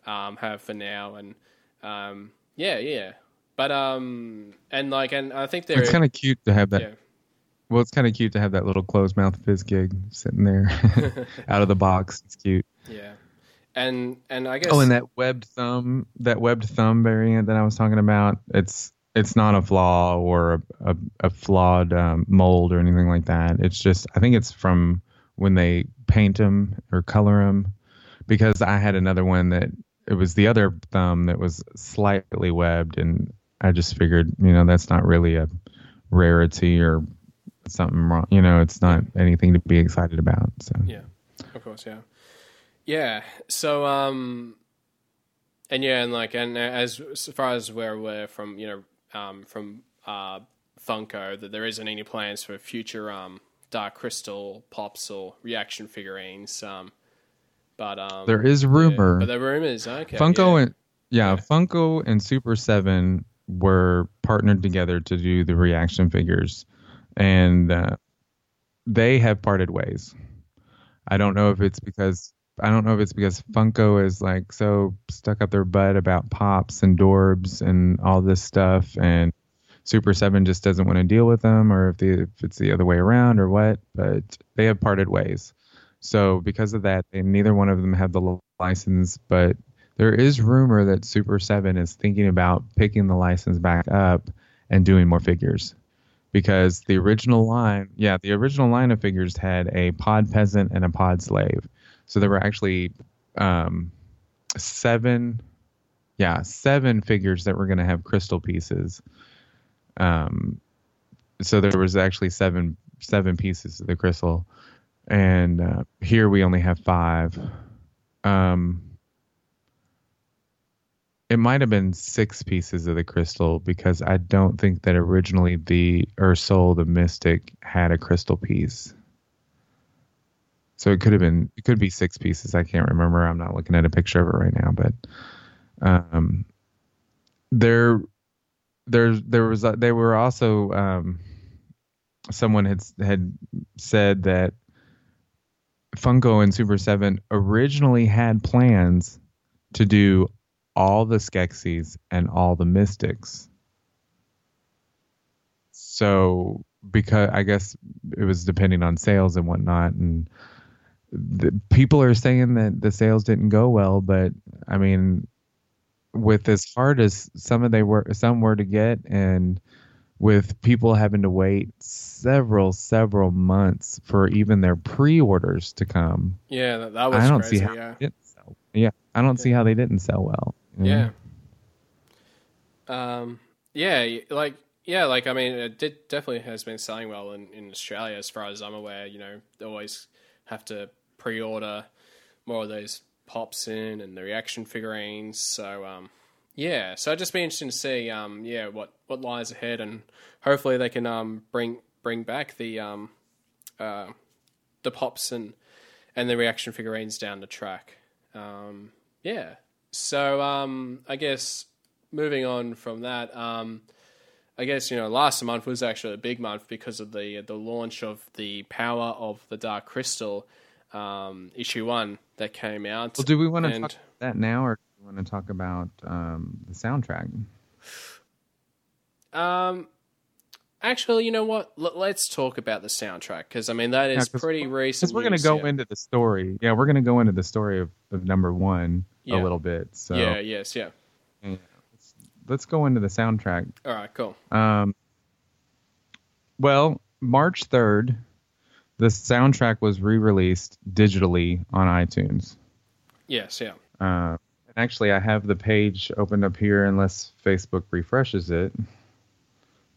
um, have for now, and um, yeah, yeah. But um, and like, and I think they're it's kind of cute to have that yeah. Well, it's kind of cute to have that little closed mouth Fizzgig sitting there out of the box. It's cute. Yeah. And and I guess... Oh, and that webbed thumb, that webbed thumb variant that I was talking about, it's it's not a flaw or a, a, a flawed um, mold or anything like that. It's just, I think it's from when they paint them or color them, because I had another one that it was the other thumb that was slightly webbed, and I just figured, you know, that's not really a rarity or something wrong. You know, it's not anything to be excited about. So yeah, of course, yeah. Yeah. So, um, and yeah, and like, and as, as far as we're aware from, you know, um, from, uh, Funko, that there isn't any plans for future, um, Dark Crystal pops or reaction figurines. Um, but, um, there is rumor, yeah, but the rumor is, okay. Funko yeah. and, yeah, yeah, Funko and Super seven were partnered together to do the reaction figures, and, uh, they have parted ways. I don't know if it's because, I don't know if it's because Funko is like so stuck up their butt about Pops and Dorbs and all this stuff, and Super seven just doesn't want to deal with them, or if, the, if it's the other way around or what, but they have parted ways. So because of that, they, neither one of them have the license, but there is rumor that Super seven is thinking about picking the license back up and doing more figures. Because the original line, yeah, the original line of figures had a pod peasant and a pod slave. So there were actually um, seven, yeah, seven figures that were going to have crystal pieces. Um, so there was actually seven, seven pieces of the crystal, and uh, here we only have five. Um, it might have been six pieces of the crystal, because I don't think that originally the Ursul, the Mystic, had a crystal piece. So it could have been, it could be six pieces. I can't remember. I'm not looking at a picture of it right now, but um, there, there, there was, a, they were also, um, someone had, had said that Funko and Super seven originally had plans to do all the Skeksis and all the Mystics. So, because I guess it was depending on sales and whatnot, and the people are saying that the sales didn't go well, but I mean, with as hard as some of they were, some were to get, and with people having to wait several, several months for even their pre-orders to come. Yeah, that, that was I don't crazy. See how yeah. They didn't sell. Yeah, I don't yeah. see how they didn't sell well. Yeah. Know? Um. Yeah. Like. Yeah, like, I mean, it did, definitely has been selling well in, in Australia, as far as I'm aware. You know, they always have to pre-order more of those pops in and the reaction figurines. So, um, yeah, so it'd just be interesting to see, um, yeah, what, what lies ahead, and hopefully they can um, bring bring back the um, uh, the pops and, and the reaction figurines down the track. Um, yeah, so um, I guess moving on from that... Um, I guess, you know, last month was actually a big month because of the the launch of the Power of the Dark Crystal um, issue one that came out. Well, do we want to and... talk about that now, or do we want to talk about um, the soundtrack? Um, actually, you know what? L- let's talk about the soundtrack, because I mean that is yeah, pretty recent. Because we're going to go yeah. into the story. Yeah, we're going to go into the story of, of number one yeah. a little bit. So yeah, yes, yeah. yeah. Let's go into the soundtrack. All right, cool. Um, well, March third, the soundtrack was re-released digitally on iTunes. Yes, yeah. Uh, and actually, I have the page opened up here, unless Facebook refreshes it,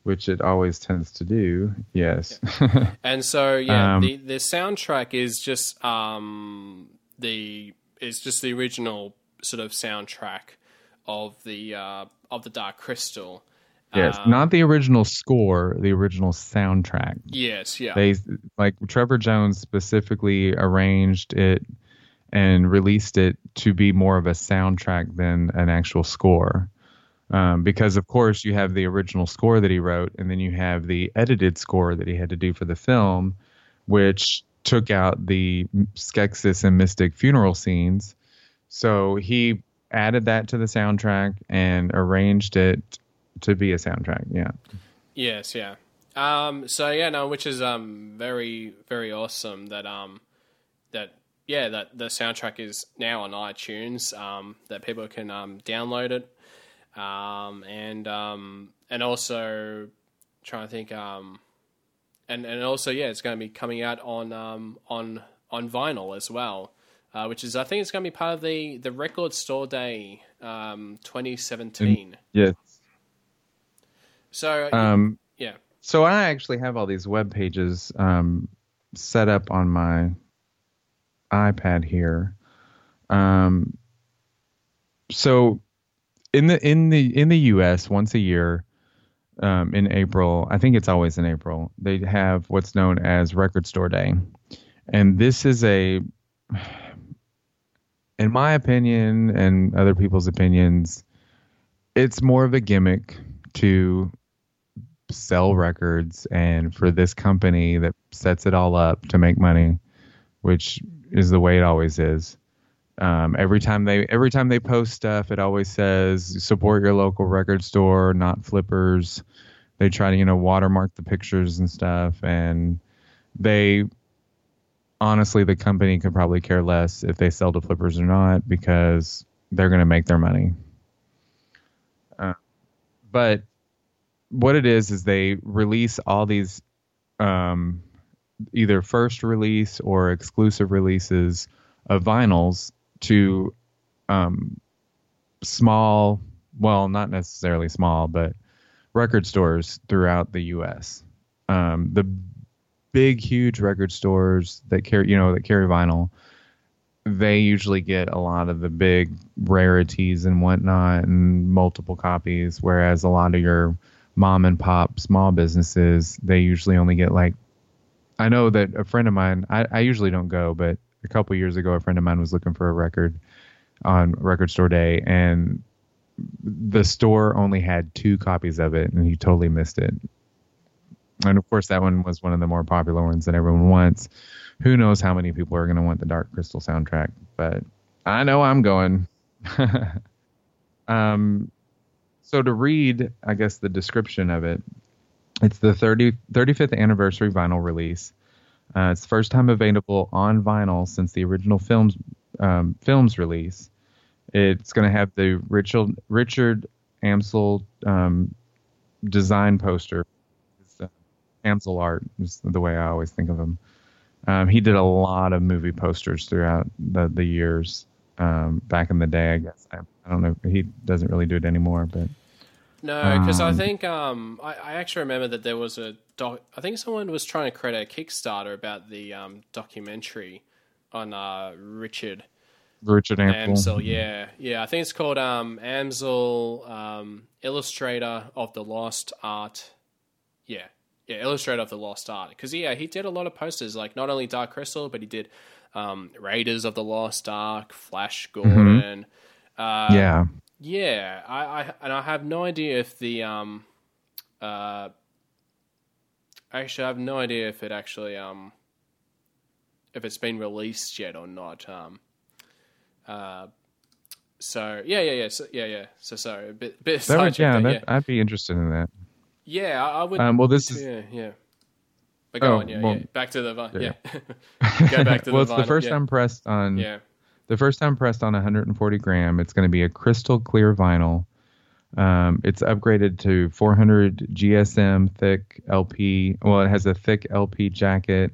which it always tends to do. Yes. Yeah. And so, yeah, um, the, the soundtrack is just um the is just the original sort of soundtrack of the uh, of the Dark Crystal. Yes, um, not the original score, the original soundtrack. Yes, yeah. They like Trevor Jones specifically arranged it and released it to be more of a soundtrack than an actual score. Um, because of course you have the original score that he wrote, and then you have the edited score that he had to do for the film, which took out the Skeksis and Mystic funeral scenes. So he added that to the soundtrack and arranged it to be a soundtrack. Yeah. Yes. Yeah. Um, so yeah, no, which is um very, very awesome that um that yeah, that the soundtrack is now on iTunes, um, that people can um download it. Um and um and also trying to think um and, and also yeah, it's gonna be coming out on um on on vinyl as well. Uh, which is, I think it's going to be part of the, the Record Store Day um, twenty seventeen. Yes. So, um, yeah. So I actually have all these web pages um, set up on my iPad here. Um, so in the in the in the U S, once a year um, in April, I think it's always in April, they have what's known as Record Store Day, and this is a in my opinion and other people's opinions, it's more of a gimmick to sell records and for this company that sets it all up to make money, which is the way it always is. Um, every time they every time they post stuff, it always says support your local record store, not flippers. They try to, you know, watermark the pictures and stuff, and they honestly, the company could probably care less if they sell to flippers or not, because they're going to make their money. Uh, but what it is, is they release all these um, either first release or exclusive releases of vinyls to um, small, well, not necessarily small, but record stores throughout the U S. Um, the big, huge record stores that carry, you know, that carry vinyl, they usually get a lot of the big rarities and whatnot and multiple copies, whereas a lot of your mom and pop small businesses, they usually only get like, I know that a friend of mine, I, I usually don't go, but a couple years ago, a friend of mine was looking for a record on Record Store Day, and the store only had two copies of it, and he totally missed it. And of course, that one was one of the more popular ones that everyone wants. Who knows how many people are going to want the Dark Crystal soundtrack, but I know I'm going. um, so to read, I guess, the description of it, it's the thirty, thirty-fifth anniversary vinyl release. Uh, it's first time available on vinyl since the original film's, um, film's release. It's going to have the Richard, Richard Amsel um, design poster. Amsel Art is the way I always think of him. Um, he did a lot of movie posters throughout the, the years um, back in the day, I guess. I, I don't know. He doesn't really do it anymore. But no, because um, I think um, I, I actually remember that there was a doc. I think someone was trying to create a Kickstarter about the um, documentary on uh, Richard. Richard Amsel. Amsel. Yeah. Yeah. I think it's called um, Amsel, um, Illustrator of the Lost Art. Yeah. Yeah, Illustrator of the Lost Art. Because, yeah, he did a lot of posters, like not only Dark Crystal, but he did um, Raiders of the Lost Ark, Flash Gordon. Mm-hmm. Uh, yeah. Yeah. I, I and I have no idea if the... Um, uh, actually, I have no idea if it actually... Um, if it's been released yet or not. Um, uh, so, yeah, yeah, yeah. So, yeah, yeah. So, sorry. A bit, bit that would, yeah, that, yeah, I'd be interested in that. Yeah, I would. Um, well, this is yeah, yeah. But go oh, on, yeah, well, yeah. Back to the yeah. yeah. Go back to well, the. Well, it's the first yeah. time pressed on. Yeah. The first time pressed on one hundred forty gram. It's going to be a crystal clear vinyl. Um, it's upgraded to four hundred G S M thick L P. Well, it has a thick L P jacket.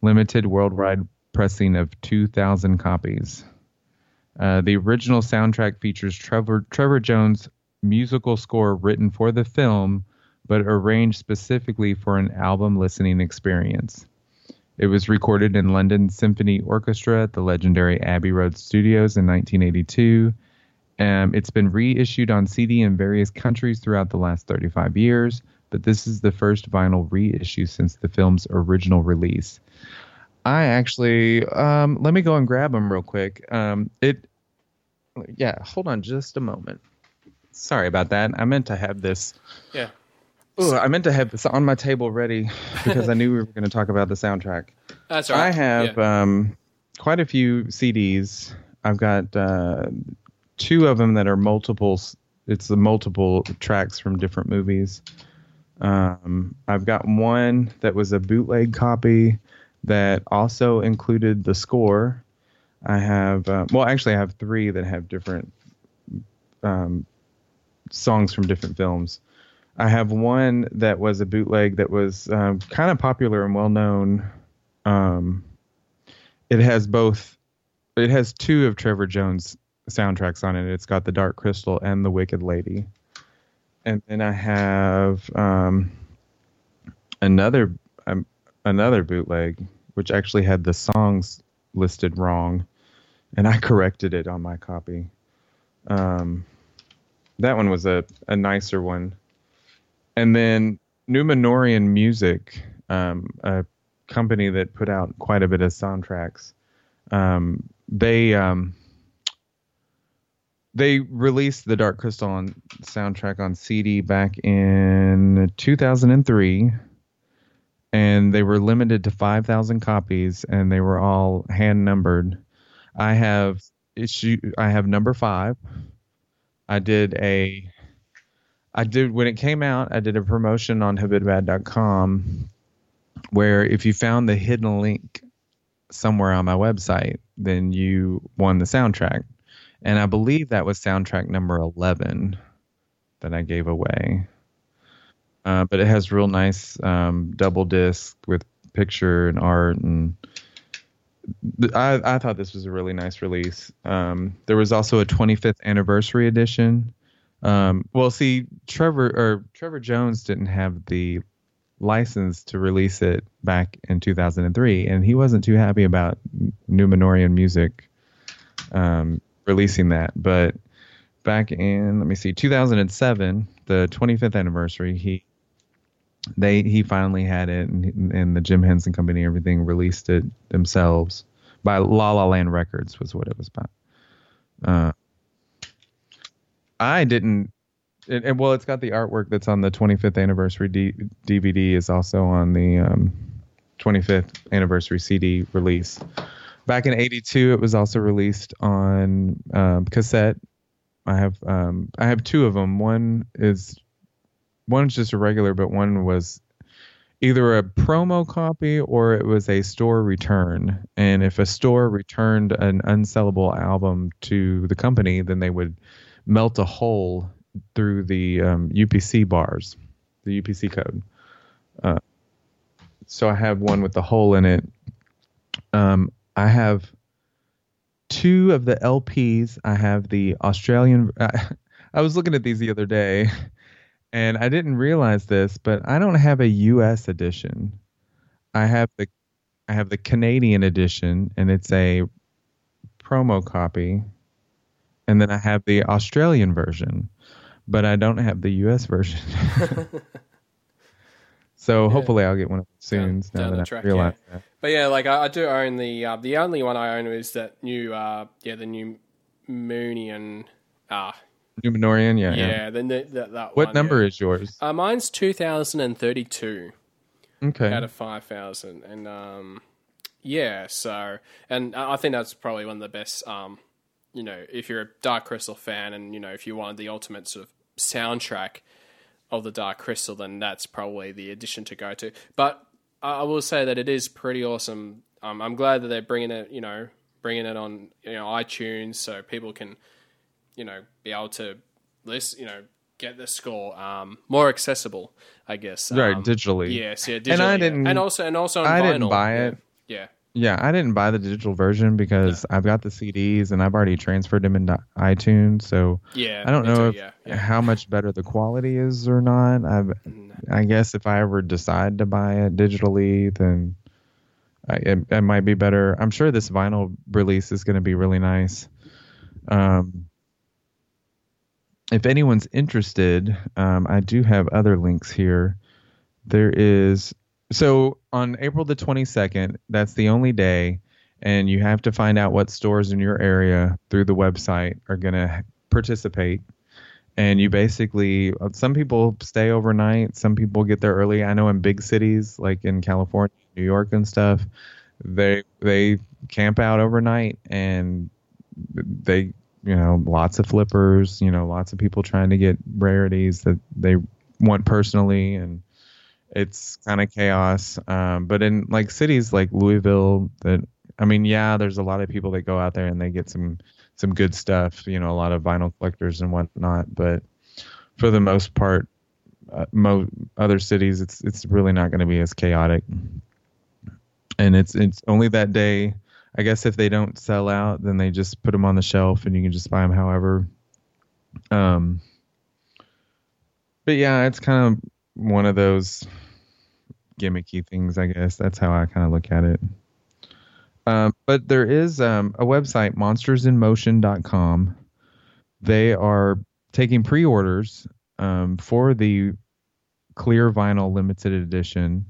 Limited worldwide pressing of two thousand copies. Uh, the original soundtrack features Trevor Trevor Jones' musical score written for the film, but arranged specifically for an album listening experience. It was recorded in London Symphony Orchestra at the legendary Abbey Road Studios in nineteen eighty-two. Um, it's been reissued on C D in various countries throughout the last thirty-five years, but this is the first vinyl reissue since the film's original release. I actually, um, let me go and grab them real quick. Um, it, yeah, hold on just a moment. Sorry about that. I meant to have this. Yeah. Ooh, I meant to have this on my table ready because I knew we were going to talk about the soundtrack. That's right. I have yeah. um, quite a few C Ds. I've got uh, two of them that are multiples. It's the multiple tracks from different movies. Um, I've got one that was a bootleg copy that also included the score. I have, uh, well, actually I have three that have different um, songs from different films. I have one that was a bootleg that was um, kind of popular and well-known. Um, it has both, it has two of Trevor Jones' soundtracks on it. It's got The Dark Crystal and The Wicked Lady. And then I have um, another um, another bootleg, which actually had the songs listed wrong, and I corrected it on my copy. Um, that one was a, a nicer one. And then Numenorian Music, um, a company that put out quite a bit of soundtracks, um, they... Um, They released the Dark Crystal on, soundtrack on C D back in two thousand three, and they were limited to five thousand copies, and they were all hand numbered. I have issue. I have number five. I did a. I did when it came out. I did a promotion on Habidabad dot com, where if you found the hidden link somewhere on my website, then you won the soundtrack. And I believe that was soundtrack number eleven that I gave away. Uh, but it has real nice um, double disc with picture and art. And th- I, I thought this was a really nice release. Um, there was also a twenty-fifth anniversary edition. Um, well, see, Trevor or Trevor Jones didn't have the license to release it back in two thousand three. And he wasn't too happy about Numenorian Music. Um releasing that, but back in, let me see, two thousand seven, the twenty-fifth anniversary, he they he finally had it, and, and the Jim Henson company, everything, released it themselves by La La Land Records was what it was by. Uh, I didn't, it, and well, it's got the artwork that's on the twenty-fifth anniversary D, DVD is also on the um, twenty-fifth anniversary C D release. Back in eighty-two, it was also released on um, cassette. I have um, I have two of them. One is one's just a regular, but one was either a promo copy or it was a store return. And if a store returned an unsellable album to the company, then they would melt a hole through the um, U P C bars, the U P C code. Uh, so I have one with the hole in it. Um, I have two of the L Ps. I have the Australian... I, I was looking at these the other day, and I didn't realize this, but I don't have a U S edition. I have the I have the Canadian edition, and it's a promo copy. And then I have the Australian version, but I don't have the U S version. So yeah. Hopefully I'll get one of soon. Down, now down that the track, I realize yeah. that. But yeah, like I, I do own the uh, the only one I own is that new uh yeah the new Moonian ah uh, Numenorian yeah yeah, yeah. Then the, the, that what one, number yeah. is yours? Uh, mine's two thousand and thirty two. Okay. Out of five thousand, and um yeah so and I think that's probably one of the best um you know if you're a Dark Crystal fan and you know if you wanted the ultimate sort of soundtrack of the Dark Crystal, then that's probably the edition to go to. But I will say that it is pretty awesome. Um, I'm glad that they're bringing it, you know, bringing it on, you know, iTunes, so people can, you know, be able to listen, you know, get the score um, more accessible, I guess. Um, right, digitally. Yes, yeah, digitally. And I didn't, yeah. and also, and also, on I vinyl. didn't buy it. Yeah. yeah, yeah, I didn't buy the digital version because no. I've got the C Ds and I've already transferred them into iTunes, so yeah, I don't know too, if, yeah, yeah. how much better the quality is or not. I've. No. I guess if I ever decide to buy it digitally, then I, it, it might be better. I'm sure this vinyl release is going to be really nice. Um, if anyone's interested, um, I do have other links here. There is... So on April the twenty-second, that's the only day, and you have to find out what stores in your area through the website are going to participate. And you basically, some people stay overnight, some people get there early. I know in big cities, like in California, New York and stuff, they they camp out overnight, and they, you know, lots of flippers, you know, lots of people trying to get rarities that they want personally. And It's kind of chaos. Um, but in like cities like Louisville, that I mean, yeah, there's a lot of people that go out there and they get some some good stuff. You know, a lot of vinyl collectors and whatnot. But for the most part, uh, mo- other cities, it's it's really not going to be as chaotic. And it's it's only that day. I guess if they don't sell out, then they just put them on the shelf and you can just buy them however. Um, but yeah, it's kind of one of those gimmicky things, I guess. That's how I kind of look at it. Um, but there is um, a website, monsters in motion dot com. They are taking pre-orders um, for the Clear Vinyl Limited Edition.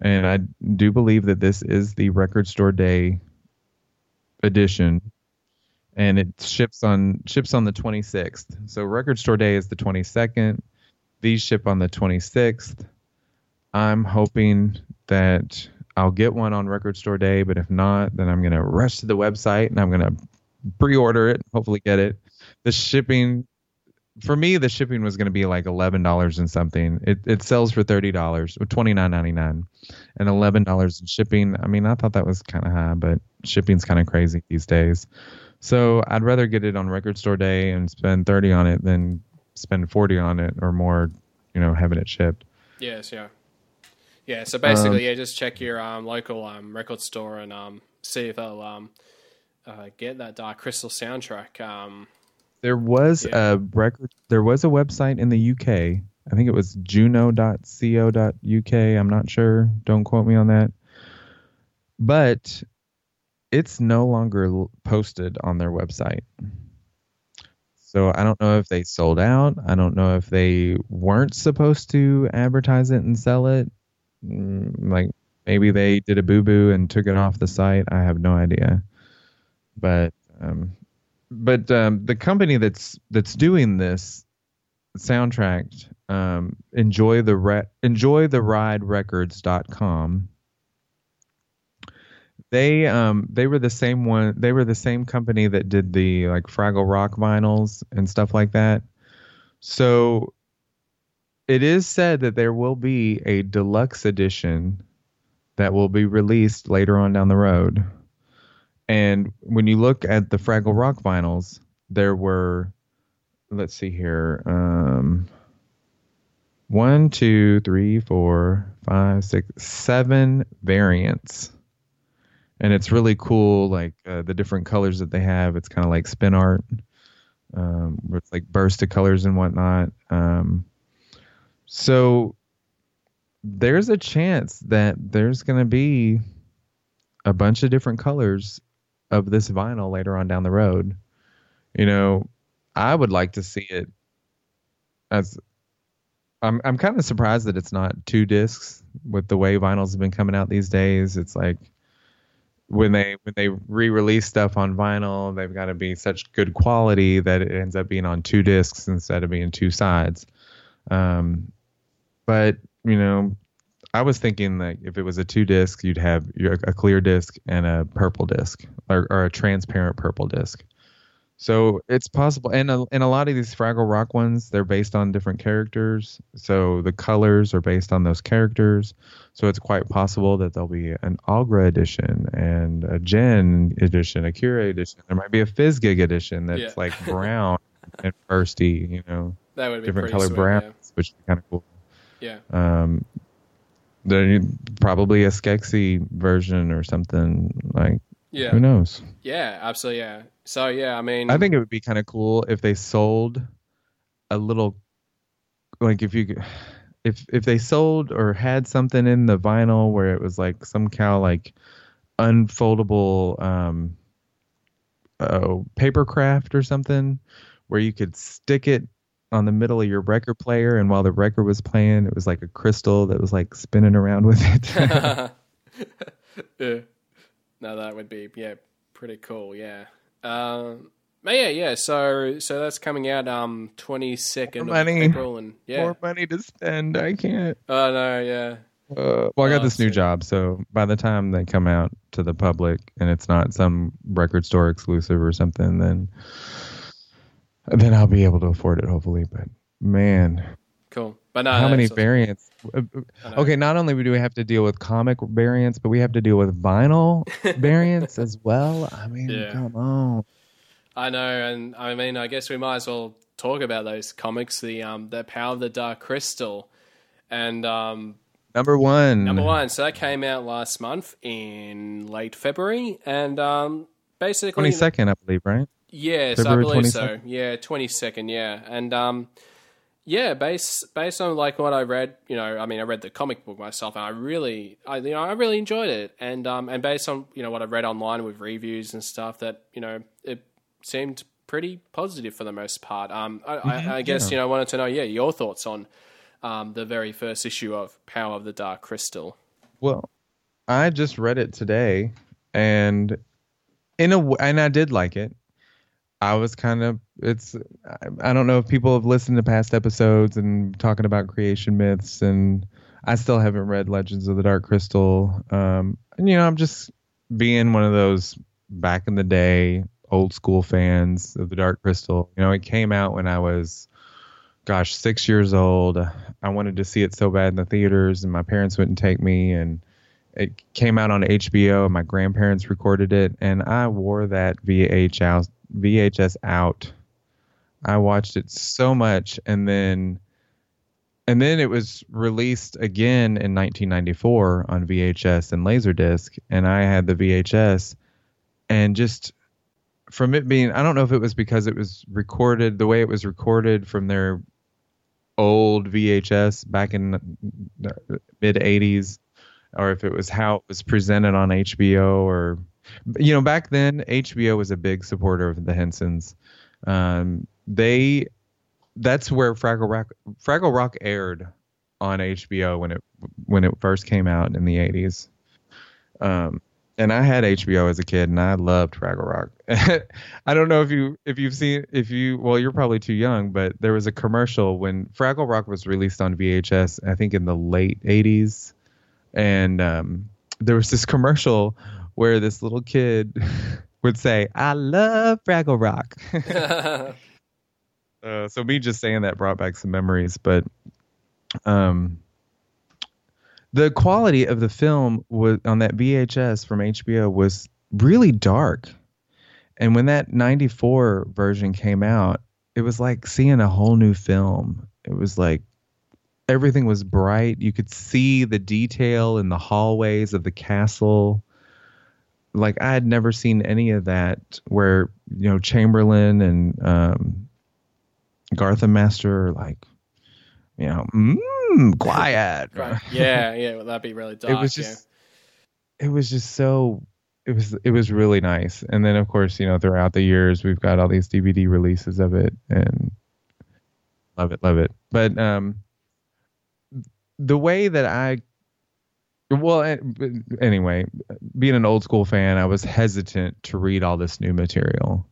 And I do believe that this is the Record Store Day edition, and it ships on ships on the twenty-sixth. So Record Store Day is the twenty-second. These ship on the twenty-sixth. I'm hoping that I'll get one on Record Store Day, but if not, then I'm going to rush to the website and I'm going to pre-order it, hopefully get it. The shipping, for me, the shipping was going to be like eleven dollars and something. It it sells for thirty dollars or twenty-nine ninety-nine, and eleven dollars in shipping. I mean, I thought that was kind of high, but shipping's kind of crazy these days. So I'd rather get it on Record Store Day and spend thirty dollars on it than spend forty dollars on it or more, you know, having it shipped. Yes, yeah. Yeah, so basically, um, yeah, just check your um, local um, record store and um, see if they'll um, uh, get that Dark Crystal soundtrack. Um, there was yeah. a record. There was a website in the U K. I think it was juno dot co dot uk. I'm not sure. Don't quote me on that. But it's no longer posted on their website. So I don't know if they sold out. I don't know if they weren't supposed to advertise it and sell it. Like maybe they did a boo-boo and took it off the site. I have no idea. But um, but um, the company that's that's doing this soundtrack, um, enjoy the re- enjoy the ride records dot com. They um they were the same one. They were the same company that did the like Fraggle Rock vinyls and stuff like that. So it is said that there will be a deluxe edition that will be released later on down the road. And when you look at the Fraggle Rock vinyls, there were, let's see here, um, one, two, three, four, five, six, seven variants. And it's really cool, like uh, the different colors that they have. It's kind of like spin art, um, where it's like bursts of colors and whatnot. Um, So there's a chance that there's going to be a bunch of different colors of this vinyl later on down the road. You know, I would like to see it as I'm I'm kind of surprised that it's not two discs with the way vinyls have been coming out these days. It's like when they when they re-release stuff on vinyl, they've got to be such good quality that it ends up being on two discs instead of being two sides. Um, but you know, I was thinking that if it was a two disc, you'd have a clear disc and a purple disc, or, or a transparent purple disc. So it's possible. And a, and a lot of these Fraggle Rock ones, they're based on different characters. So the colors are based on those characters. So it's quite possible that there'll be an Aughra edition and a Jen edition, a Kira edition. There might be a Fizzgig edition that's yeah. like brown and bursty, you know. That would be different color sweet, browns, yeah. which is kind of cool. Yeah. Um, there probably a Skeksis version or something like. Yeah. Who knows? Yeah, absolutely. Yeah. So yeah, I mean, I think it would be kind of cool if they sold a little, like if you, if if they sold or had something in the vinyl where it was like some kind of like unfoldable um, oh, paper craft or something, where you could stick it on the middle of your record player, and while the record was playing, it was like a crystal that was like spinning around with it. yeah. No, that would be yeah, pretty cool. Yeah. Um. But yeah, yeah. So, so that's coming out um twenty second of April, and yeah, more money to spend. I can't. Oh no, yeah. Uh, well, I got oh, this new job, so by the time they come out to the public, and it's not some record store exclusive or something, then. Then I'll be able to afford it, hopefully. But man, cool. But not, how many so, variants? Okay, not only do we have to deal with comic variants, but we have to deal with vinyl variants as well. I mean, yeah. come on. I know, and I mean, I guess we might as well talk about those comics. The um, the Power of the Dark Crystal, and um, number one, number one. So that came out last month in late February, and um, basically twenty second, I believe, right? Yes, yeah, so I believe twenty-second? So. Yeah, twenty second. Yeah, and um. Yeah, based based on like what I read, you know, I mean, I read the comic book myself, and I really, I you know, I really enjoyed it, and um, and based on you know what I've read online with reviews and stuff, that you know, it seemed pretty positive for the most part. Um, I, yeah, I, I guess yeah. you know, I wanted to know, yeah, your thoughts on, um, the very first issue of Power of the Dark Crystal. Well, I just read it today, and in a and I did like it. I was kind of, it's, I don't know if people have listened to past episodes and talking about creation myths, and I still haven't read Legends of the Dark Crystal. Um, and, you know, I'm just being one of those back in the day, old school fans of the Dark Crystal. You know, it came out when I was, gosh, six years old. I wanted to see it so bad in the theaters, and my parents wouldn't take me, and it came out on H B O, and my grandparents recorded it, and I wore that V H S out. I watched it so much, and then and then it was released again in nineteen ninety-four on V H S and Laserdisc, and I had the V H S, and just from it being, I don't know if it was because it was recorded the way it was recorded from their old V H S back in the mid eighties, or if it was how it was presented on H B O, or you know, back then, H B O was a big supporter of the Hensons. Um, they, that's where Fraggle Rock, Fraggle Rock aired on H B O when it when it first came out in the eighties. Um, and I had H B O as a kid, and I loved Fraggle Rock. I don't know if you if you've seen if you well, you're probably too young, but there was a commercial when Fraggle Rock was released on V H S, I think in the late eighties, and um, there was this commercial where this little kid would say, "I love Fraggle Rock." uh, so me just saying that brought back some memories. But um, the quality of the film was on that V H S from H B O was really dark. And when that ninety-four version came out, it was like seeing a whole new film. It was like everything was bright. You could see the detail in the hallways of the castle. Like I had never seen any of that, where you know Chamberlain and um, Garthim Master are like, you know, mm, quiet. Right. Yeah, yeah, well, that'd be really dark. It was just, yeah. it was just so, it was, it was really nice. And then of course, you know, throughout the years, we've got all these D V D releases of it, and love it, love it. But um, the way that I. Well, anyway, being an old school fan, I was hesitant to read all this new material.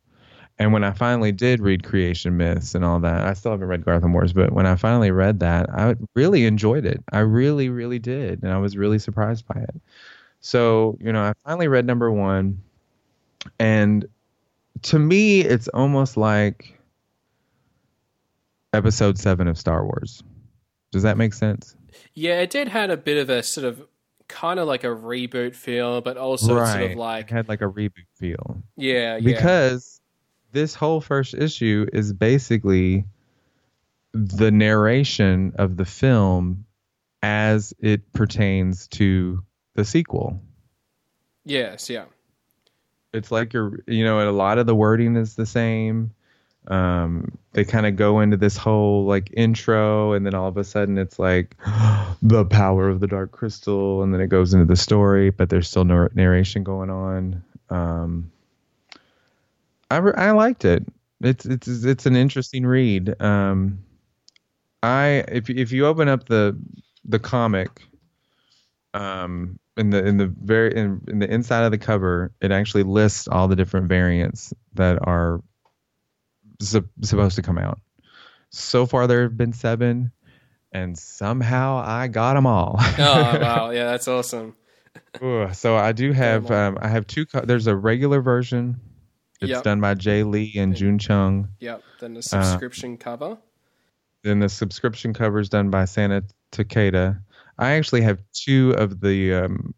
And when I finally did read Creation Myths and all that, I still haven't read Garthim Wars, but when I finally read that, I really enjoyed it. I really, really did. And I was really surprised by it. So, you know, I finally read number one. And to me, it's almost like episode seven of Star Wars. Does that make sense? Yeah, it did had a bit of a sort of, kind of like a reboot feel, but also right. sort of like... It had like a reboot feel. Yeah, because yeah. Because this whole first issue is basically the narration of the film as it pertains to the sequel. Yes, yeah. It's like you're, you know, a lot of the wording is the same. Um, they kind of go into this whole like intro, and then all of a sudden it's like the power of the Dark Crystal, and then it goes into the story, but there's still no narration going on. Um, I re- I liked it. It's it's it's an interesting read. Um, I if if you open up the the comic, um, in the in the very in, in the inside of the cover, it actually lists all the different variants that are supposed to come out. So far there have been seven, and somehow I got them all. Oh wow, yeah, that's awesome. Ooh, so I do have um I have two co- there's a regular version. It's yep. done by Jay Lee and Jun Chung. Yep. Then the subscription uh, cover. Then the subscription cover is done by Santa Takeda. I actually have two of the um,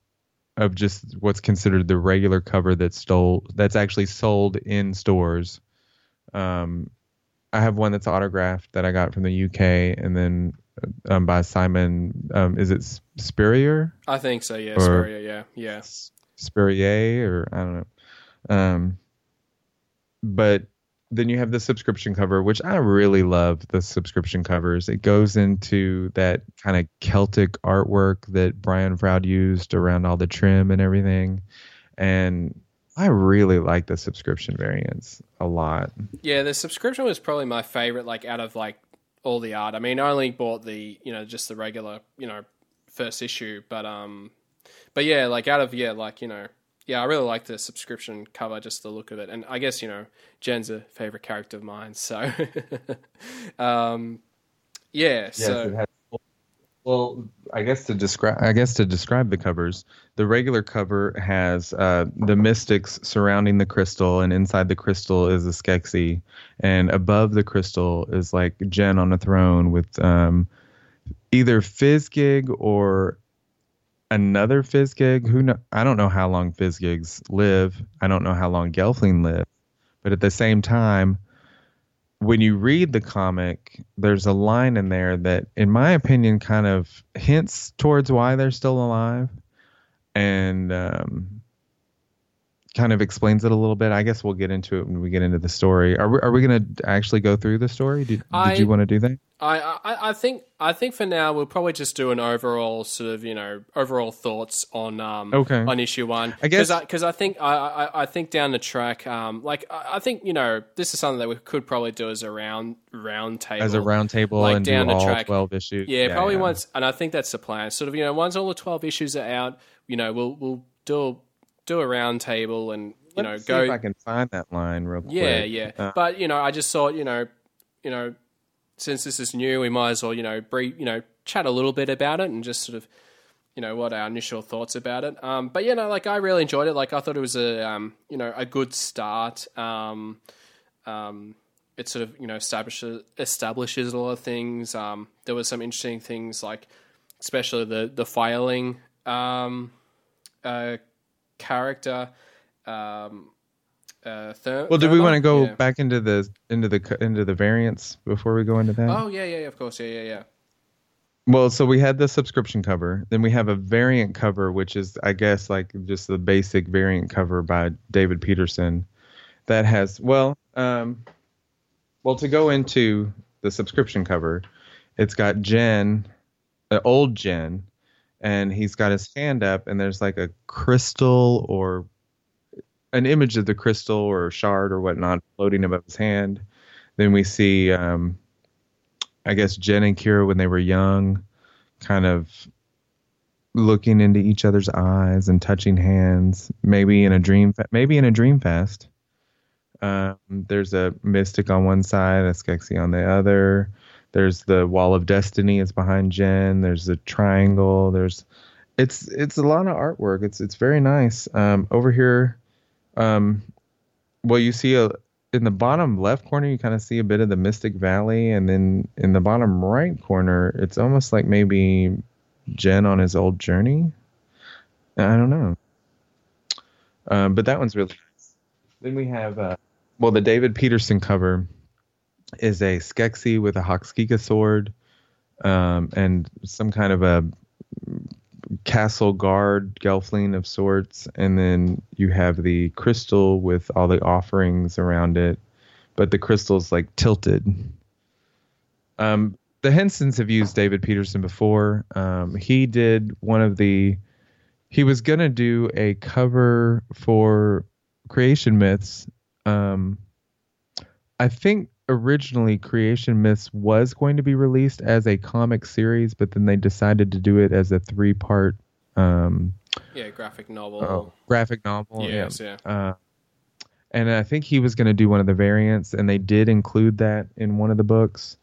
of just what's considered the regular cover that's stole that's actually sold in stores. Um, I have one that's autographed that I got from the U K, and then um, by Simon. Um, is it Spurrier? I think so. Yeah, or Spurrier. Yeah, yeah. Spurrier, or I don't know. Um, but then you have the subscription cover, which I really love the subscription covers. It goes into that kind of Celtic artwork that Brian Froud used around all the trim and everything. And I really like the subscription variants a lot. Yeah, the subscription was probably my favorite, like, out of, like, all the art. I mean, I only bought the, you know, just the regular, you know, first issue. But, um, but yeah, like, out of, yeah, like, you know, yeah, I really like the subscription cover, just the look of it. And I guess, you know, Jen's a favorite character of mine, so um, yeah. Yes, so it has, well, I guess to describe, I guess to describe the covers, the regular cover has uh, the Mystics surrounding the crystal, and inside the crystal is a Skeksis, and above the crystal is like Jen on a throne with um, either Fizzgig or another Fizzgig. Who know, I don't know how long Fizzgigs live. I don't know how long Gelfling live. But at the same time, when you read the comic, there's a line in there that, in my opinion, kind of hints towards why they're still alive, and um, kind of explains it a little bit. I guess we'll get into it when we get into the story. Are we, are we going to actually go through the story? Did, I, did you want to do that? I, I, I think I think for now we'll probably just do an overall sort of, you know, overall thoughts on um okay. on issue one. I guess because I, I think I, I, I think down the track um like I, I think you know this is something that we could probably do as a round round table as a round table like and down do the all track twelve issues. Yeah, yeah probably yeah. Once, and I think that's the plan. Sort of, you know, once all the twelve issues are out, you know, we'll we'll do do a round table and you Let's know go. See if I can find that line real quick. Yeah, yeah. Uh, but you know, I just thought you know you know. Since this is new, we might as well, you know, brief, you know, chat a little bit about it and just sort of, you know, what our initial thoughts about it. Um, but, you know, like I really enjoyed it. Like I thought it was a, um, you know, a good start. Um, um, it sort of, you know, establishes, establishes a lot of things. Um, there were some interesting things like especially the, the filing um, uh, character um Uh, ther- well, do we want to go yeah. back into the into the into the variants before we go into that? Oh yeah, yeah, of course, yeah, yeah, yeah. Well, so we had the subscription cover, then we have a variant cover, which is, I guess, like just the basic variant cover by David Peterson, that has well, um, well to go into the subscription cover, it's got Jen, uh, old Jen, and he's got his hand up, and there's like a crystal or an image of the crystal or shard or whatnot floating above his hand. Then we see, um, I guess, Jen and Kira when they were young, kind of looking into each other's eyes and touching hands, maybe in a dream, maybe in a dream fast. Um, there's a mystic on one side, a Skeksis on the other. There's the Wall of Destiny is behind Jen. There's a triangle. There's, it's it's a lot of artwork. It's it's very nice. Um, over here. Um, well, you see a, in the bottom left corner, you kind of see a bit of the Mystic Valley. And then in the bottom right corner, it's almost like maybe Jen on his old journey. I don't know. Um, but that one's really nice. Then we have, uh, well, the David Peterson cover is a Skeksis with a Hoxkika sword um, and some kind of a castle guard Gelfling of sorts, and then you have the crystal with all the offerings around it, but the crystal's like tilted. Um, the Hensons have used David Peterson before. Um, he did one of the, he was gonna do a cover for Creation Myths. Um, I think originally Creation Myths was going to be released as a comic series, but then they decided to do it as a three-part um yeah graphic novel uh, graphic novel yes yeah, yeah. Uh, and I think he was going to do one of the variants, and they did include that in one of the books.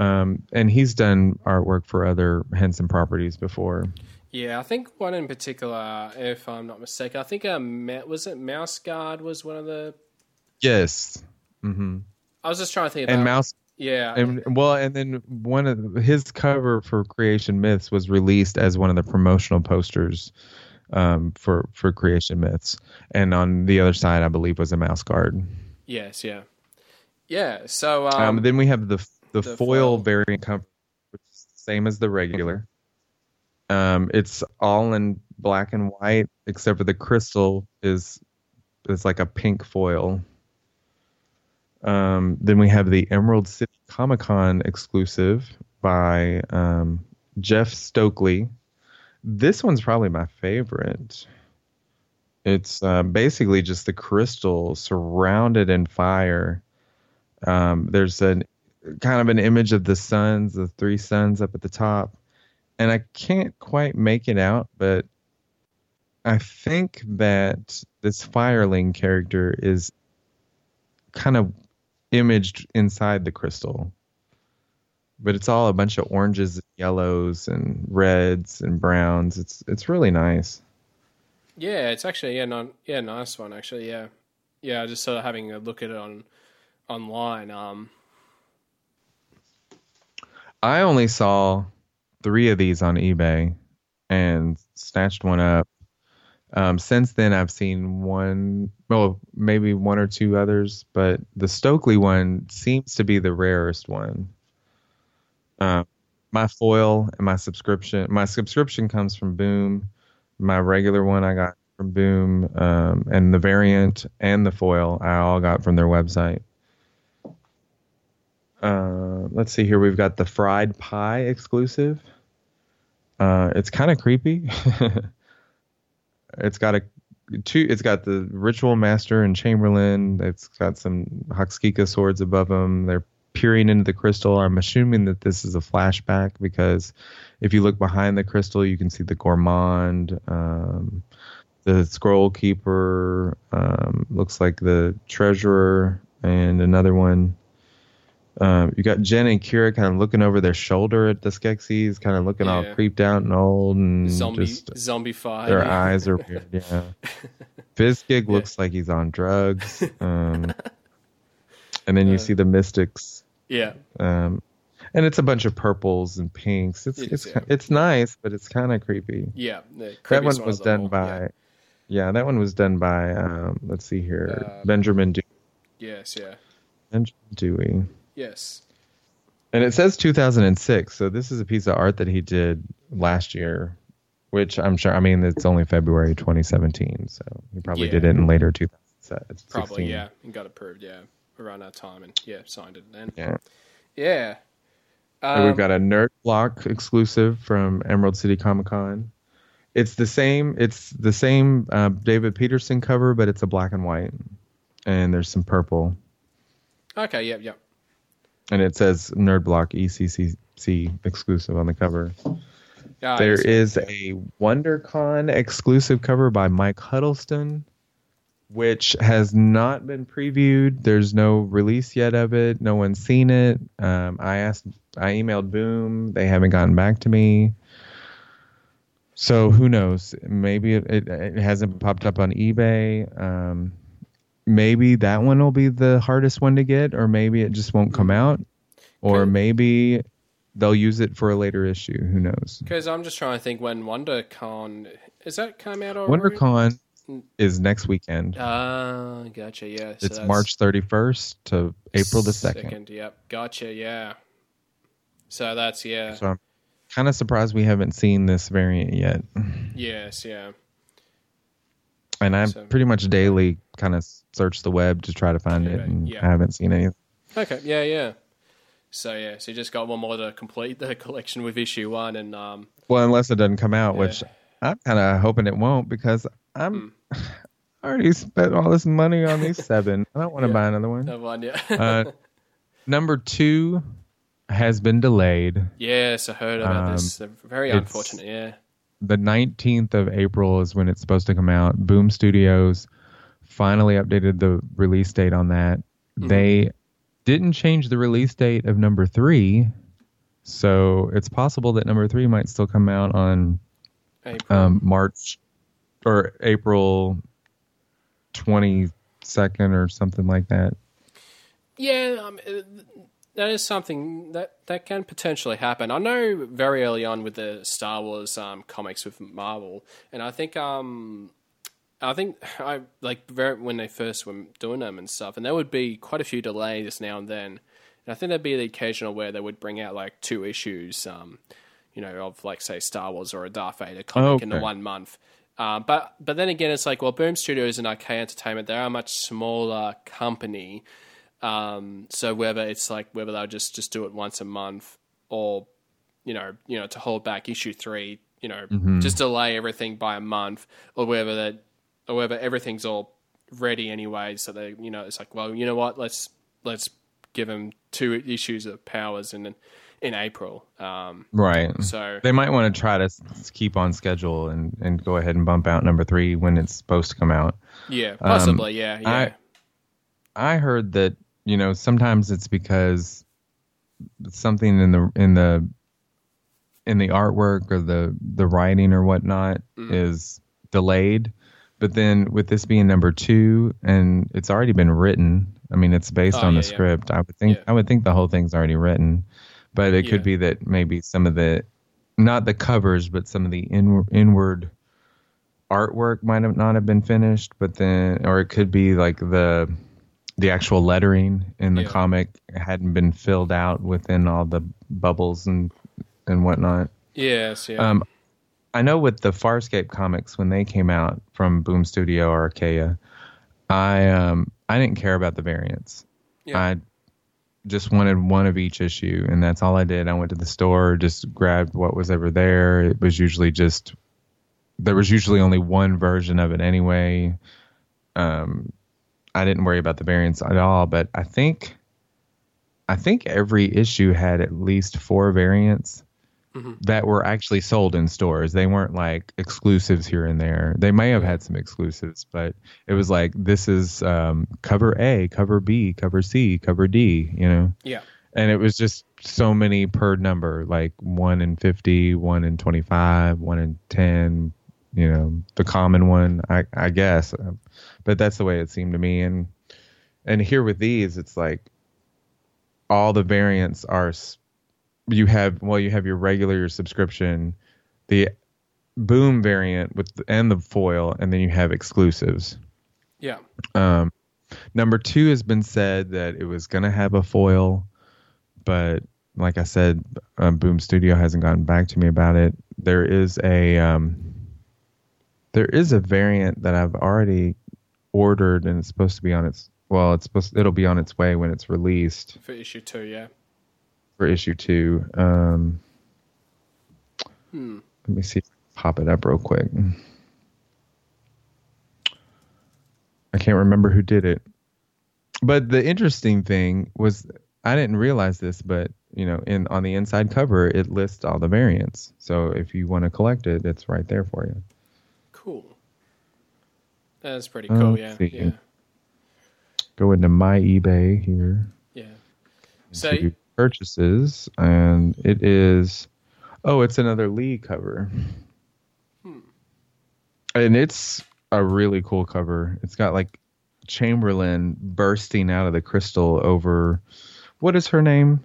Um and he's done artwork for other Henson properties before. Yeah, I think one in particular, if I'm not mistaken, I think um was it Mouse Guard was one of the yes mm-hmm I was just trying to think about... And Mouse Yeah. And well, and then one of his cover for Creation Myths was released as one of the promotional posters um, for for Creation Myths. And on the other side, I believe, was a mouse guard. Yes. Yeah. Yeah. So um, um, then we have the the, the foil, foil variant cover, which is the same as the regular. Um, it's all in black and white, except for the crystal is is like a pink foil. Um, then we have the Emerald City Comic Con exclusive by um, Jeff Stokely. This one's probably my favorite. It's uh, basically just the crystal surrounded in fire. Um, there's an kind of an image of the suns, the three suns up at the top. And I can't quite make it out, but I think that this fireling character is kind of imaged inside the crystal. But it's all a bunch of oranges, and yellows, and reds, and browns. It's it's really nice. Yeah, it's actually yeah, non, yeah, nice one actually. Yeah, yeah. Just sort of having a look at it on online. Um, I only saw three of these on eBay and snatched one up. Um, since then, I've seen one, well, maybe one or two others, but the Stokely one seems to be the rarest one. Uh, my foil and my subscription, my subscription comes from Boom. My regular one I got from Boom, um, and the variant and the foil I all got from their website. Uh, let's see here. We've got the Fried Pie exclusive. Uh, it's kind of creepy. It's got a two. It's got the Ritual Master and Chamberlain. It's got some Hoxkika swords above them. They're peering into the crystal. I'm assuming that this is a flashback because if you look behind the crystal, you can see the Gourmand, um, the Scroll Keeper. Um, looks like the Treasurer and another one. Um, you got Jen and Kira kind of looking over their shoulder at the Skeksis, kind of looking yeah. all creeped out and old and zombie, just zombified. Their eyes are weird. Yeah, Fizzgig yeah. looks like he's on drugs. Um, and then you uh, see the Mystics. Yeah. Um, and it's a bunch of purples and pinks. It's it is, it's yeah. it's nice, but it's kind of creepy. Yeah, that one was done whole, by. Yeah. yeah, that one was done by. Um, let's see here, um, Benjamin Dewey. Yes. Yeah. Benjamin Dewey. Yes. And it says two thousand six, so this is a piece of art that he did last year, which I'm sure, I mean, it's only February twenty seventeen, so he probably yeah. did it in later two thousand sixteen. Probably, yeah, and got approved, yeah, around that time, and yeah, signed it then. Yeah. Yeah. Um, and we've got a Nerd Block exclusive from Emerald City Comic Con. It's the same, it's the same uh, David Peterson cover, but it's a black and white, and there's some purple. Okay, yep, yep. And it says Nerd Block E C C C exclusive on the cover. Yeah, there is a WonderCon exclusive cover by Mike Huddleston, which has not been previewed. There's no release yet of it. No one's seen it. Um, I asked, I emailed Boom. They haven't gotten back to me. So who knows? Maybe it, it, it hasn't popped up on eBay. Um, Maybe that one will be the hardest one to get, or maybe it just won't come out, or maybe they'll use it for a later issue. Who knows? Because I'm just trying to think when WonderCon... Is that come out already? WonderCon is next weekend. Ah, uh, gotcha, yeah. So it's March thirty-first to April the second. second. Yep, gotcha, yeah. So that's, yeah. So I'm kind of surprised we haven't seen this variant yet. Yes, yeah. And I so, pretty much daily kind of search the web to try to find okay, it, and yeah. I haven't seen anything. Okay, yeah, yeah. So, yeah, so you just got one more to complete the collection with issue one. and um. Well, unless it doesn't come out, yeah. which I'm kind of hoping it won't because I'm, mm. I already spent all this money on these seven. I don't want to yeah. buy another one. Another one, yeah. uh, number two has been delayed. Yes, I heard about um, this. Very unfortunate, yeah. The nineteenth of April is when it's supposed to come out. Boom Studios finally updated the release date on that. Mm-hmm. They didn't change the release date of number three, so it's possible that number three might still come out on April. Um, March or April twenty-second or something like that. Yeah, um, that is something that, that can potentially happen. I know very early on with the Star Wars um, comics with Marvel, and I think um, I think I like very, when they first were doing them and stuff, and there would be quite a few delays now and then. And I think there'd be the occasional where they would bring out like two issues, um, you know, of like say Star Wars or a Darth Vader comic oh, okay. in the one month. Uh, but but then again, it's like well, Boom Studios and I K Entertainment, they are a much smaller company. Um, so whether it's like, whether they'll just, just do it once a month or, you know, you know, to hold back issue three, you know, mm-hmm. just delay everything by a month or whether that, or whether everything's all ready anyway. So they, you know, it's like, well, you know what, let's, let's give them two issues of Powers in, in April. Um, right. So they might want to try to keep on schedule and, and go ahead and bump out number three when it's supposed to come out. Yeah, possibly. Um, yeah. Yeah. I, I heard that, you know, sometimes it's because something in the in the in the artwork or the, the writing or whatnot mm. is delayed. But then with this being number two and it's already been written, I mean it's based oh, on yeah, the script. Yeah. I would think yeah. I would think the whole thing's already written. But it yeah. could be that maybe some of the not the covers, but some of the in, inward artwork might have not have been finished, but then or it could be like the The actual lettering in the yeah. comic hadn't been filled out within all the bubbles and, and whatnot. Yes, yeah. Um, I know with the Farscape comics, when they came out from Boom Studio or Archaea, I um I didn't care about the variants. Yeah. I just wanted one of each issue, and that's all I did. I went to the store, just grabbed what was ever there. It was usually just... There was usually only one version of it anyway. Um... I didn't worry about the variants at all, but I think I think every issue had at least four variants mm-hmm. that were actually sold in stores. They weren't like exclusives here and there. They may have had some exclusives, but it was like this is um, cover A, cover B, cover C, cover D, you know? Yeah. And it was just so many per number, like one in fifty, one in twenty-five, one in ten, you know, the common one, I, I guess. But that's the way it seemed to me. And and here with these, it's like all the variants are, you have, well, you have your regular, your subscription, the Boom variant with the, and the foil, and then you have exclusives. Yeah. Um, number two has been said that it was going to have a foil, but like I said, uh, Boom Studio hasn't gotten back to me about it. There is a... Um, There is a variant that I've already ordered, and it's supposed to be on its well. It's supposed it'll be on its way when it's released for issue two. Yeah, for issue two. Um, hmm. Let me see if I can pop it up real quick. I can't remember who did it, but the interesting thing was I didn't realize this, but you know, in on the inside cover it lists all the variants. So if you want to collect it, it's right there for you. Cool. That's pretty cool, yeah. yeah. Go into my eBay here. Yeah. So you purchases, and it is... Oh, it's another Lee cover. Hmm. And it's a really cool cover. It's got, like, Chamberlain bursting out of the crystal over... What is her name?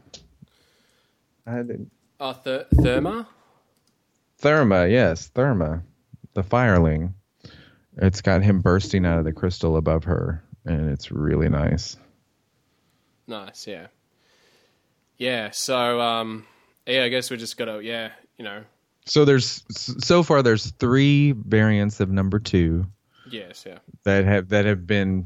I didn't... Uh, Th- Therma? Therma, yes. Therma. The Fireling. It's got him bursting out of the crystal above her, and it's really nice. Nice, yeah. Yeah, so, um, yeah, I guess we just gotta, yeah, you know. So there's, so far there's three variants of number two. Yes, yeah. That have, that have been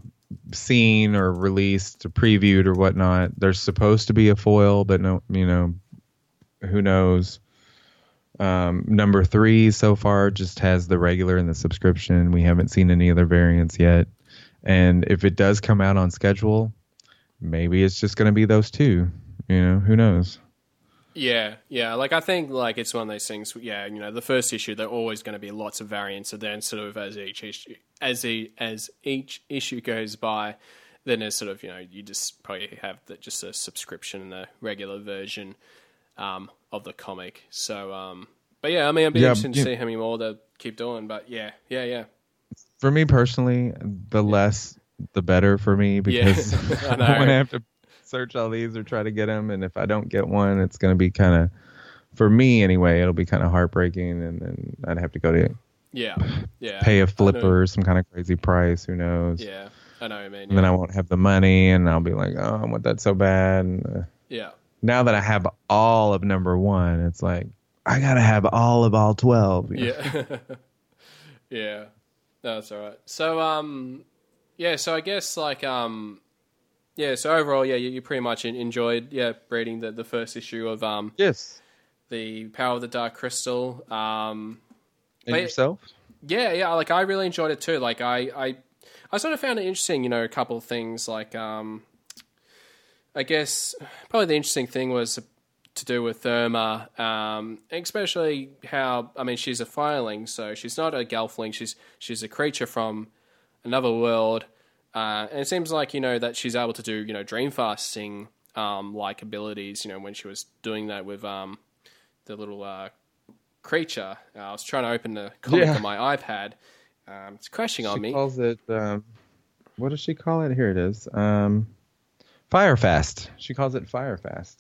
seen or released or previewed or whatnot. There's supposed to be a foil, but no, you know, who knows. Um, number three so far just has the regular and the subscription. We haven't seen any other variants yet. And if it does come out on schedule, maybe it's just going to be those two. You know, who knows? Yeah, yeah. Like, I think, like, it's one of those things, yeah, you know, the first issue, there are always going to be lots of variants. And then sort of as each issue, as, e- as each issue goes by, then there's sort of, you know, you just probably have the, just a subscription and the regular version um of the comic. So um but yeah, I mean, I'd be yeah, interested yeah. to see how many more they'll keep doing, but yeah, yeah, yeah. For me personally, the yeah. less the better for me, because yeah. I, I want to have to search all these or try to get them. And if I don't get one, it's going to be kind of, for me anyway, it'll be kind of heartbreaking. And then I'd have to go to yeah, yeah. pay a flipper, some kind of crazy price. Who knows? Yeah, I know what you mean. And yeah. then I won't have the money and I'll be like, oh, I want that so bad. And, uh, yeah. Now that I have all of number one, it's like, I got to have all of all twelve. You know? Yeah. Yeah. No, that's all right. So, um, yeah, so I guess like, um, yeah, so overall, yeah, you, you pretty much enjoyed, yeah, reading the, the first issue of, um, yes, the Power of the Dark Crystal. Um, and but, yourself? Yeah, yeah, like I really enjoyed it too. Like I, I, I sort of found it interesting, you know, a couple of things like, um, I guess probably the interesting thing was to do with Therma, um, especially how, I mean, she's a fireling, so she's not a Gelfling, she's, she's a creature from another world, uh, and it seems like, you know, that she's able to do, you know, dream fasting, um, like abilities, you know, when she was doing that with, um, the little, uh, creature. Uh, I was trying to open the comic yeah. on my iPad. Um, it's crashing she on me. She calls it, um, what does she call it? Here it is. Um, Firefast. She calls it Firefast.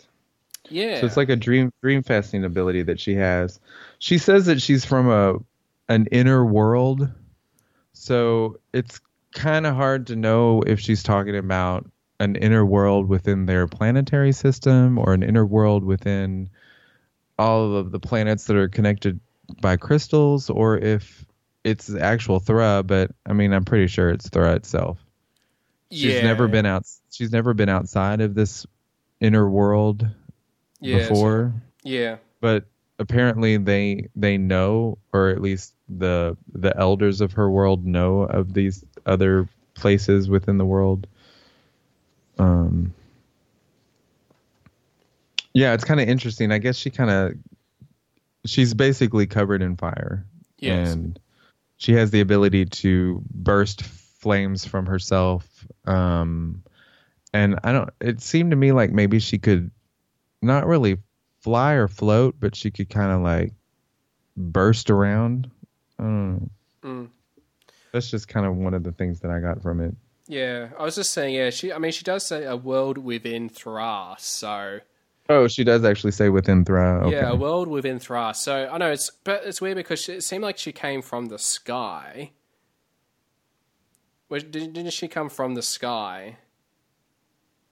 Yeah. So it's like a dream dream fasting ability that she has. She says that she's from a an inner world. So it's kind of hard to know if she's talking about an inner world within their planetary system or an inner world within all of the planets that are connected by crystals or if it's the actual Thra, but I mean I'm pretty sure it's Thra itself. She's yeah. never been out she's never been outside of this inner world yeah, before. So, yeah. But apparently they they know, or at least the the elders of her world know of these other places within the world. Um Yeah, it's kind of interesting. I guess she kind of she's basically covered in fire. Yes. And she has the ability to burst flames from herself, um and I don't it seemed to me like maybe she could not really fly or float, but she could kind of like burst around. I don't know. Mm. That's just kind of one of the things that I got from it. Yeah, I was just saying, yeah, she I mean she does say a world within Thra, so oh, she does actually say within Thra. Okay. Yeah, a world within Thra. So I know it's but it's weird because she, it seemed like she came from the sky. Didn't she come from the sky?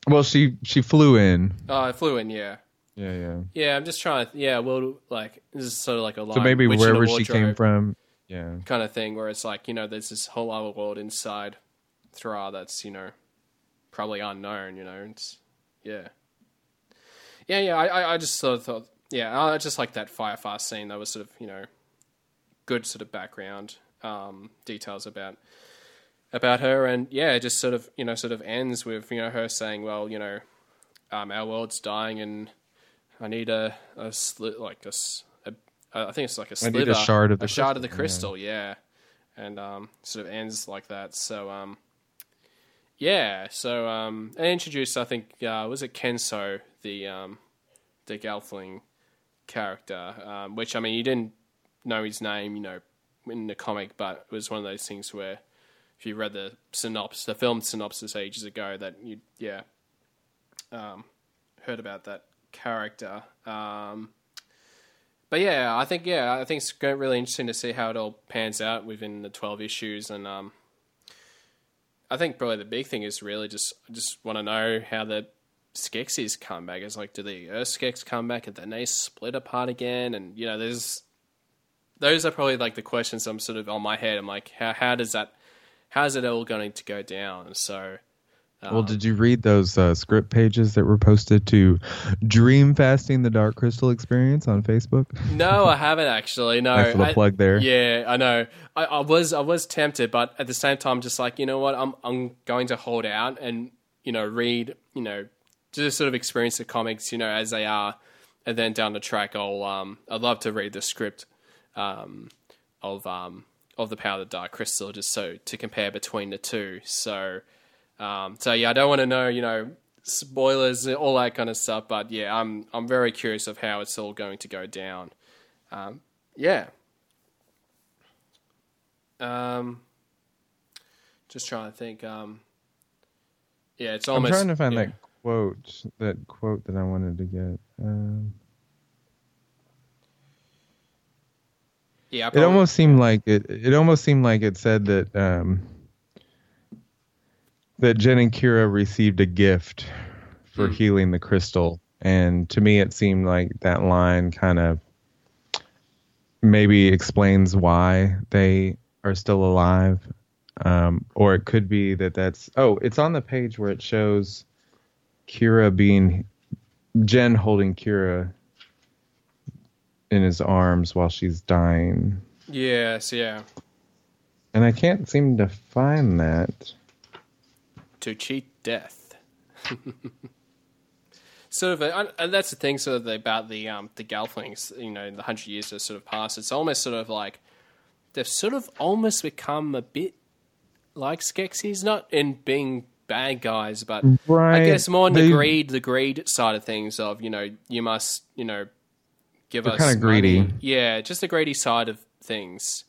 Well, she she flew in. Oh, I flew in, yeah. Yeah, yeah. Yeah, I'm just trying to... Yeah, well, like, this is sort of like a line. So maybe wherever she came from, yeah. Kind of thing, where it's like, you know, there's this whole other world inside Thra that's, you know, probably unknown, you know. It's, yeah. Yeah, yeah, I, I just sort of thought... Yeah, I just like that Firefast scene. That was sort of, you know, good sort of background um, details about... about her, and yeah, it just sort of, you know, sort of ends with, you know, her saying, well, you know, um, our world's dying and I need a, a slit, like a, a, I think it's like a slither, a shard of the, a shard crystal, of the crystal. Yeah. yeah. And, um, sort of ends like that. So, um, yeah. So, um, it introduced, I think, uh, was it Kenso, the, um, the Gelfling character, um, which, I mean, you didn't know his name, you know, in the comic, but it was one of those things where, if you read the synopsis, the film synopsis ages ago, that you, yeah, um, heard about that character. Um, but yeah, I think, yeah, I think it's really interesting to see how it all pans out within the twelve issues. And, um, I think probably the big thing is really just, just want to know how the Skeksis come back. It's like, do the Urskeks come back and then they split apart again? And, you know, there's, those are probably like the questions I'm sort of on my head. I'm like, how, how does that, how's it all going to go down? So, um, well, did you read those uh, script pages that were posted to Dream Fasting the Dark Crystal Experience on Facebook? No, I haven't actually. No, nice little I, plug there. Yeah, I know. I, I was I was tempted, but at the same time, just like, you know what, I'm I'm going to hold out and, you know, read, you know, just sort of experience the comics, you know, as they are, and then down the track, I'll um I'd love to read the script, um of um. of the Power of the Dark Crystal, just so to compare between the two. So, um, so yeah, I don't want to know, you know, spoilers, all that kind of stuff, but yeah, I'm, I'm very curious of how it's all going to go down. Um, yeah. Um, just trying to think, um, yeah, it's almost, I'm trying to find yeah. that quote, that quote that I wanted to get. Um, yeah, I probably, it almost seemed like it. It almost seemed like it said that um, that Jen and Kira received a gift for hmm. healing the crystal, and to me, it seemed like that line kind of maybe explains why they are still alive. Um, or it could be that that's... Oh, it's on the page where it shows Kira being... Jen holding Kira in his arms while she's dying. Yes, yeah. And I can't seem to find that. To cheat death. Sort of, and that's the thing sort of about the um, the Gelflings, you know, the hundred years that sort of passed. It's almost sort of like... They've sort of almost become a bit like Skeksis, not in being bad guys, but right. I guess more on the they, greed, the greed side of things. Of you know, you must, you know, give us kind of greedy. Money. Yeah, just the greedy side of things,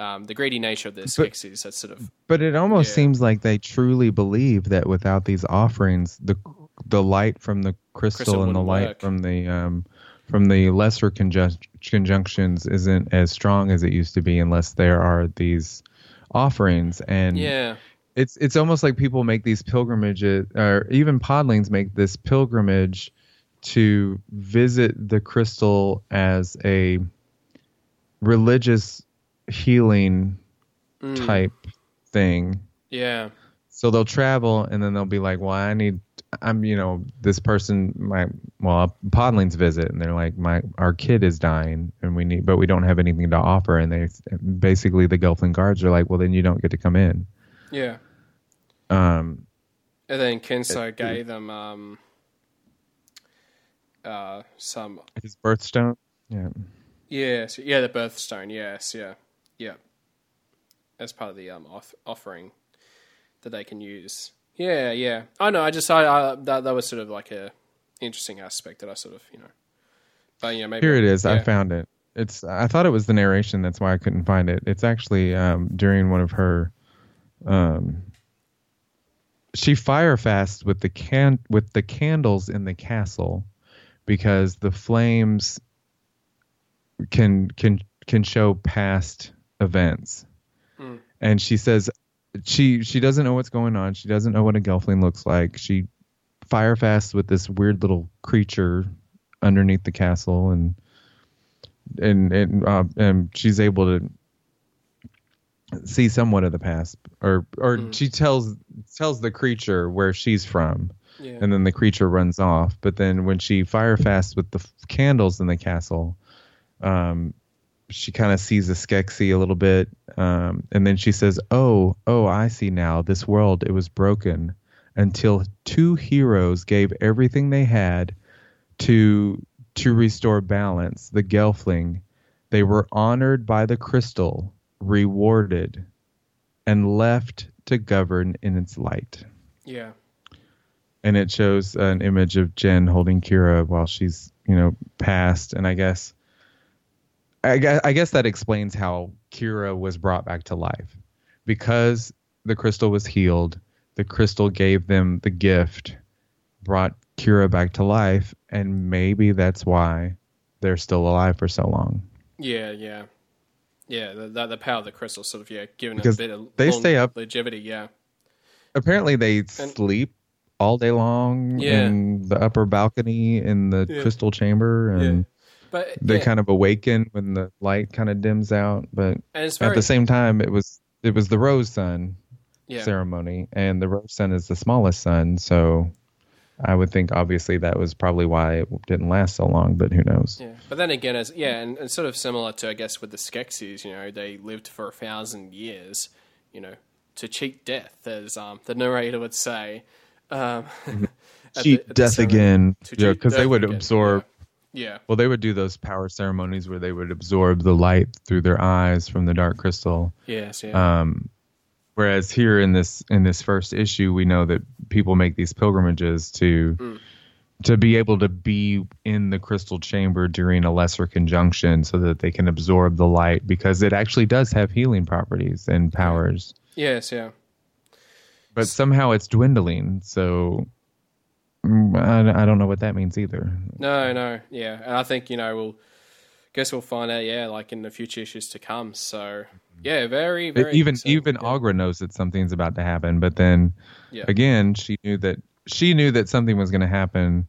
um, the greedy nature of the Skeksis. That's sort of. But it almost yeah. seems like they truly believe that without these offerings, the the light from the crystal, crystal and the light work. from the um, from the lesser conjun- conjunctions isn't as strong as it used to be, unless there are these offerings. And yeah, it's it's almost like people make these pilgrimages, or even podlings make this pilgrimage to visit the crystal as a religious healing mm. type thing. Yeah, so they'll travel and then they'll be like, well, I need I'm you know this person my well podlings visit and they're like, my our kid is dying and we need but we don't have anything to offer, and they basically the Gelfling guards are like, well, then you don't get to come in. Yeah. Um and then Kenso gave them um uh some his birthstone. Yeah. Yes, yeah, the birthstone. Yes, yeah. Yeah. As part of the um off- offering that they can use. Yeah, yeah. I know. I just I, I that that was sort of like a interesting aspect that I sort of you know, but you know maybe here it is. Yeah. I found it. It's I thought it was the narration. That's why I couldn't find it. It's actually um, during one of her, um, she fire fasts with the can with the candles in the castle, because the flames can can can show past events, mm. and she says. She she doesn't know what's going on. She doesn't know what a Gelfling looks like. She fire fasts with this weird little creature underneath the castle, and and and, uh, and she's able to see somewhat of the past, or or mm. she tells tells the creature where she's from, yeah. and then the creature runs off. But then when she fire fasts with the f- candles in the castle, um. she kind of sees a Skeksis a little bit. Um, and then she says, oh, oh, I see now. This world, it was broken until two heroes gave everything they had to to restore balance. The Gelfling, they were honored by the crystal, rewarded, and left to govern in its light. Yeah. And it shows an image of Jen holding Kira while she's, you know, passed. And I guess... I guess, I guess that explains how Kira was brought back to life, because the crystal was healed. The crystal gave them the gift, brought Kira back to life, and maybe that's why they're still alive for so long. Yeah, yeah, yeah. The the, the power of the crystal, sort of, yeah, giving them a bit of they long stay up longevity. Yeah. Apparently, they and, sleep all day long yeah. in the upper balcony in the yeah. crystal chamber and. Yeah. But, they yeah. kind of awaken when the light kind of dims out, but very, at the same time, it was it was the Rose Sun yeah. ceremony, and the Rose Sun is the smallest sun, so I would think obviously that was probably why it didn't last so long, but who knows? Yeah. But then again, as yeah, and, and sort of similar to I guess with the Skeksis, you know, they lived for a thousand years, you know, to cheat death, as um, the narrator would say. Um, cheat the, death ceremony, again, yeah, because they would again, absorb. Yeah. Yeah. Well, they would do those power ceremonies where they would absorb the light through their eyes from the dark crystal. Yes. Yeah. Um, whereas here in this in this first issue, we know that people make these pilgrimages to mm. to be able to be in the crystal chamber during a lesser conjunction, so that they can absorb the light, because it actually does have healing properties and powers. Yes. Yeah. But somehow it's dwindling. So I, I don't know what that means either. No, no, yeah, and I think, you know, we'll guess we'll find out, yeah, like in the future issues to come. So yeah, very, very. Even even yeah. Aughra knows that something's about to happen, but then yeah. again, she knew that she knew that something was going to happen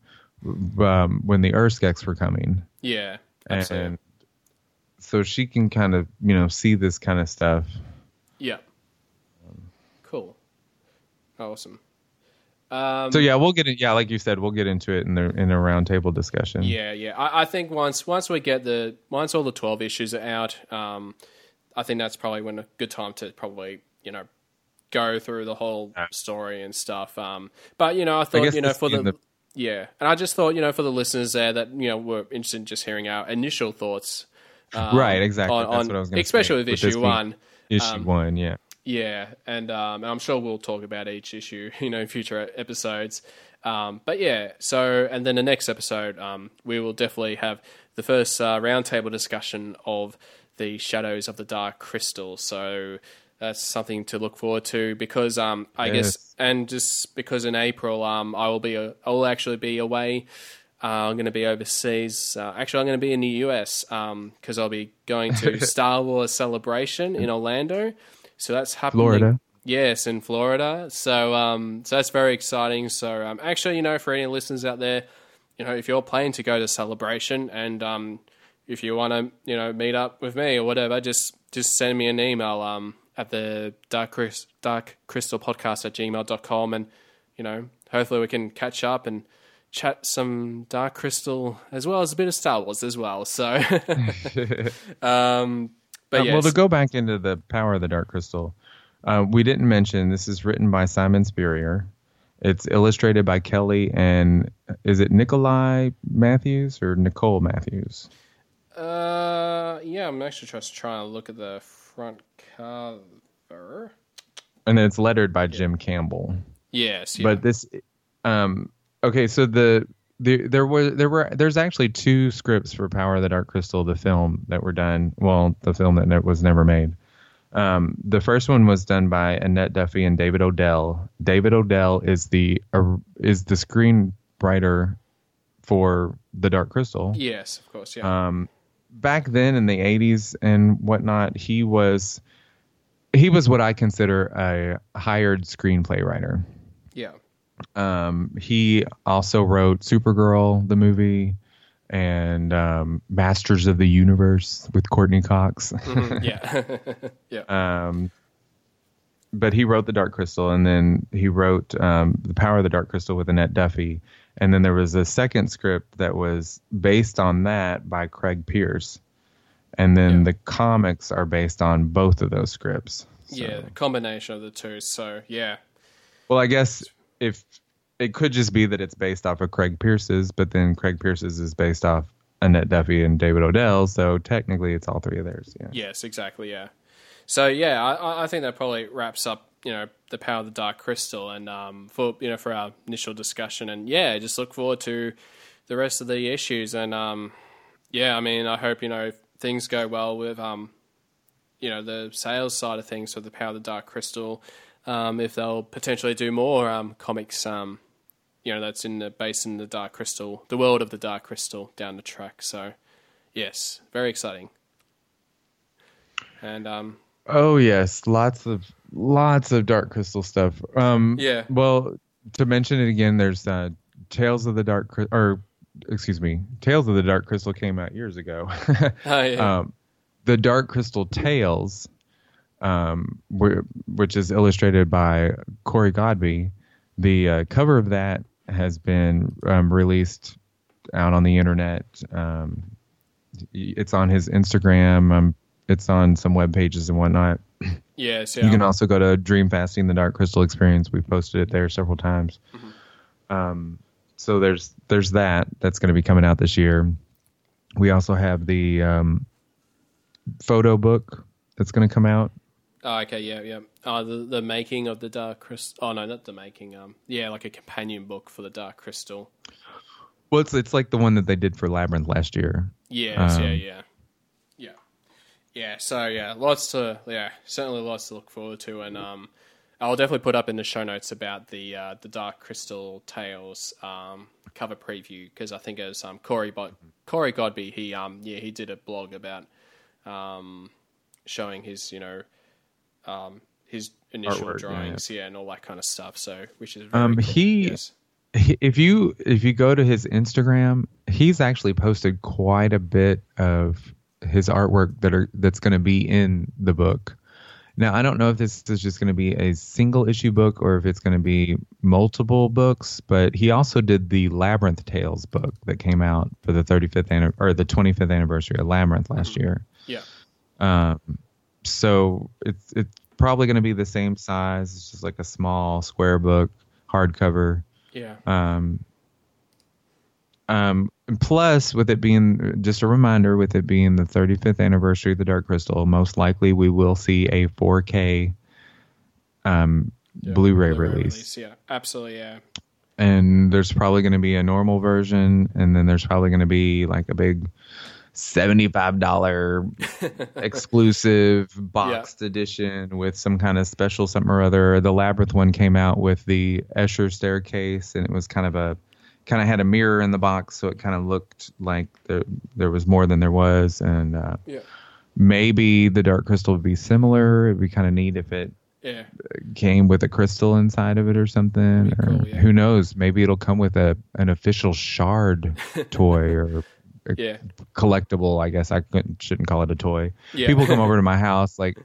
um, when the Urskeks were coming. Yeah, absolutely. And so she can kind of, you know, see this kind of stuff. Yeah. Cool. Awesome. Um, so yeah, we'll get it. Yeah, like you said, we'll get into it in the in a roundtable discussion. Yeah, yeah. I, I think once once we get the once all the twelve issues are out, um, I think that's probably when a good time to probably you know go through the whole story and stuff. Um, but you know, I thought I you know for the, the yeah, and I just thought you know for the listeners there that you know were interested in just hearing our initial thoughts. Um, right. Exactly. On, that's what I was going to say. Especially with issue one. Issue um, one. Yeah. Yeah, and, um, and I'm sure we'll talk about each issue, you know, in future episodes. Um, but yeah, so and then the next episode, um, we will definitely have the first uh, roundtable discussion of the Shadows of the Dark Crystal. So that's something to look forward to because um, I yes. guess, and just because in April, um, I will be, I will actually be away. Uh, I'm going to be overseas. Uh, actually, I'm going to be in the U S because um, I'll be going to Star Wars Celebration in Orlando. So that's happening. Florida. Yes, in Florida. So um, so that's very exciting. So um, actually, you know, for any listeners out there, you know, if you're planning to go to Celebration and um, if you want to, you know, meet up with me or whatever, just just send me an email um, at the dark, Chris, dark crystal podcast at gmail dot com and, you know, hopefully we can catch up and chat some Dark Crystal as well as a bit of Star Wars as well. So, um But um, yes. Well, to go back into the Power of the Dark Crystal, uh, we didn't mention this is written by Simon Spurrier. It's illustrated by Kelly and is it Nikolai Matthews or Nicole Matthews? Uh, yeah, I'm actually just trying to look at the front cover. And then it's lettered by yeah. Jim Campbell. Yes. Yeah. But this, um, okay, so the. There, there was, there were, there's actually two scripts for Power of the Dark Crystal, the film that were done. Well, the film that ne- was never made. Um, the first one was done by Annette Duffy and David Odell. David Odell is the uh, is the screenwriter for The Dark Crystal. Yes, of course. Yeah. Um, back then in the eighties and whatnot, he was he was what I consider a hired screenplay writer. Yeah. Um, he also wrote Supergirl, the movie, and um, Masters of the Universe with Courtney Cox. Mm-hmm. Yeah, yeah. Um, but he wrote The Dark Crystal, and then he wrote um, The Power of the Dark Crystal with Annette Duffy, and then there was a second script that was based on that by Craig Pierce, and then yeah. the comics are based on both of those scripts. So. Yeah, the combination of the two. So yeah. Well, I guess. If it could just be that it's based off of Craig Pierce's, but then Craig Pierce's is based off Annette Duffy and David Odell, so technically it's all three of theirs. Yeah. Yes, exactly. Yeah. So yeah, I, I think that probably wraps up, you know, The Power of the Dark Crystal, and um, for you know for our initial discussion, and yeah, just look forward to the rest of the issues, and um, yeah, I mean, I hope you know things go well with um, you know, the sales side of things for The Power of the Dark Crystal. Um, if they'll potentially do more um, comics, um, you know, that's in the based in the Dark Crystal, the world of the Dark Crystal down the track. So, yes, very exciting. And um, oh yes, lots of lots of Dark Crystal stuff. Um, yeah. Well, to mention it again, there's uh, Tales of the Dark or excuse me, Tales of the Dark Crystal came out years ago. oh, yeah. Um, the Dark Crystal Tales. Um, which is illustrated by Corey Godby. The uh, cover of that has been um, released out on the internet. Um, it's on his Instagram. Um, it's on some web pages and whatnot. Yes, yeah. You can also go to Dream Fasting, The Dark Crystal Experience. We've posted it there several times. Mm-hmm. Um, so there's there's that. That's going to be coming out this year. We also have the um, photo book that's going to come out. Oh, okay, yeah, yeah. Uh, the, the making of the Dark Crystal. Oh, no, not the making. Um, yeah, like a companion book for the Dark Crystal. Well, it's it's like the one that they did for Labyrinth last year. Yes, um, yeah, yeah. Yeah. Yeah, so, yeah, lots to, yeah, certainly lots to look forward to. And um, I'll definitely put up in the show notes about the uh, the Dark Crystal Tales um, cover preview, because I think it was um, Corey Bo- Corey Godby. He um yeah he did a blog about um showing his you know um his initial artwork, drawings yeah, yeah. yeah and all that kind of stuff. So which is very um cool, he. Yes. If you if you go to his Instagram, he's actually posted quite a bit of his artwork that are that's going to be in the book. Now, I don't know if this is just going to be a single issue book or if it's going to be multiple books, but he also did the Labyrinth Tales book that came out for the thirty-fifth or the twenty-fifth anniversary of Labyrinth last year. Yeah. Um. So it's it's probably going to be the same size. It's just like a small square book, hardcover. Yeah. Um, um, plus, with it being just a reminder, with it being the thirty-fifth anniversary of the Dark Crystal, most likely we will see a four K um, yeah, Blu-ray, Blu-ray release. release. Yeah, absolutely. Yeah. And there's probably going to be a normal version, and then there's probably going to be like a big seventy-five dollars exclusive boxed yeah. edition with some kind of special something or other. The Labyrinth one came out with the Escher staircase, and it was kind of a kind of had a mirror in the box, so it kind of looked like there there was more than there was. And uh, yeah. maybe the Dark Crystal would be similar. It'd be kind of neat if it yeah. came with a crystal inside of it or something. Or cool, yeah. who knows? Maybe it'll come with a an official shard toy or. Yeah. Collectible, I guess I couldn't, shouldn't call it a toy. Yeah. People come over to my house, like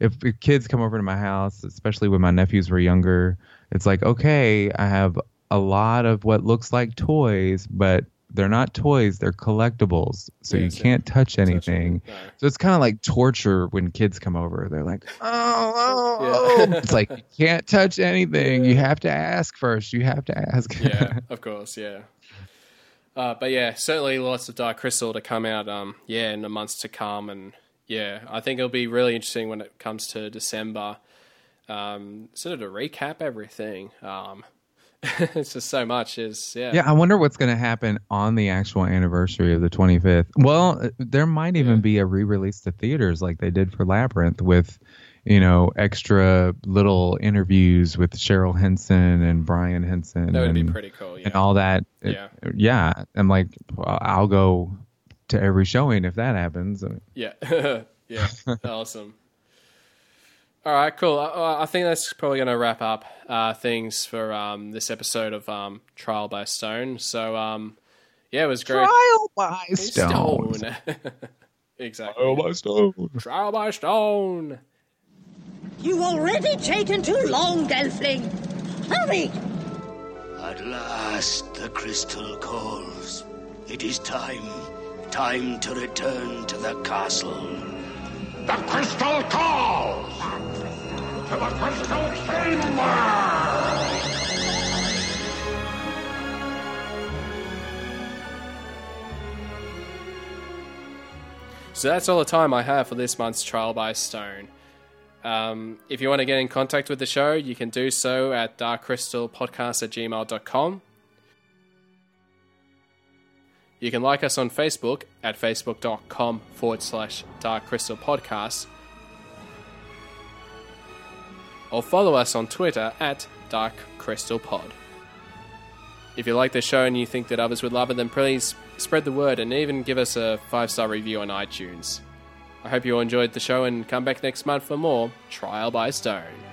if, if kids come over to my house, especially when my nephews were younger, it's like, okay, I have a lot of what looks like toys, but they're not toys, they're collectibles. So yeah, you so can't touch anything. Touch it. No. So it's kind of like torture when kids come over. They're like, oh, oh, yeah. oh. It's like, you can't touch anything. Yeah. You have to ask first. You have to ask. Yeah, of course, yeah. Uh, but yeah, certainly lots of Dark Crystal to come out, um, yeah, in the months to come. And yeah, I think it'll be really interesting when it comes to December, um, sort of to recap everything. Um, it's just so much is, yeah. Yeah, I wonder what's going to happen on the actual anniversary of the twenty-fifth. Well, there might even yeah. be a re-release to theaters like they did for Labyrinth with, you know, extra little interviews with Cheryl Henson and Brian Henson. That would and, be pretty cool, yeah. And all that. It, yeah. Yeah. I'm like, I'll go to every showing if that happens. I mean, yeah. yeah. Awesome. All right, cool. I, I think that's probably going to wrap up uh, things for um, this episode of um, Trial by Stone. So, um, yeah, it was great. Trial by Stone. Stone. Exactly. Trial by Stone. Trial by Stone. You've already taken too long, Gelfling. Hurry! At last the crystal calls. It is time. Time to return to the castle. The crystal calls! To the crystal chamber! So that's all the time I have for this month's Trial by Stone. Um, if you want to get in contact with the show, you can do so at dark crystal podcast at gmail dot com. You can like us on Facebook at facebook.com forward slash darkcrystalpodcast. Or follow us on Twitter at darkcrystalpod. If you like the show and you think that others would love it, then please spread the word and even give us a five-star review on iTunes. I hope you all enjoyed the show and come back next month for more Trial by Stone.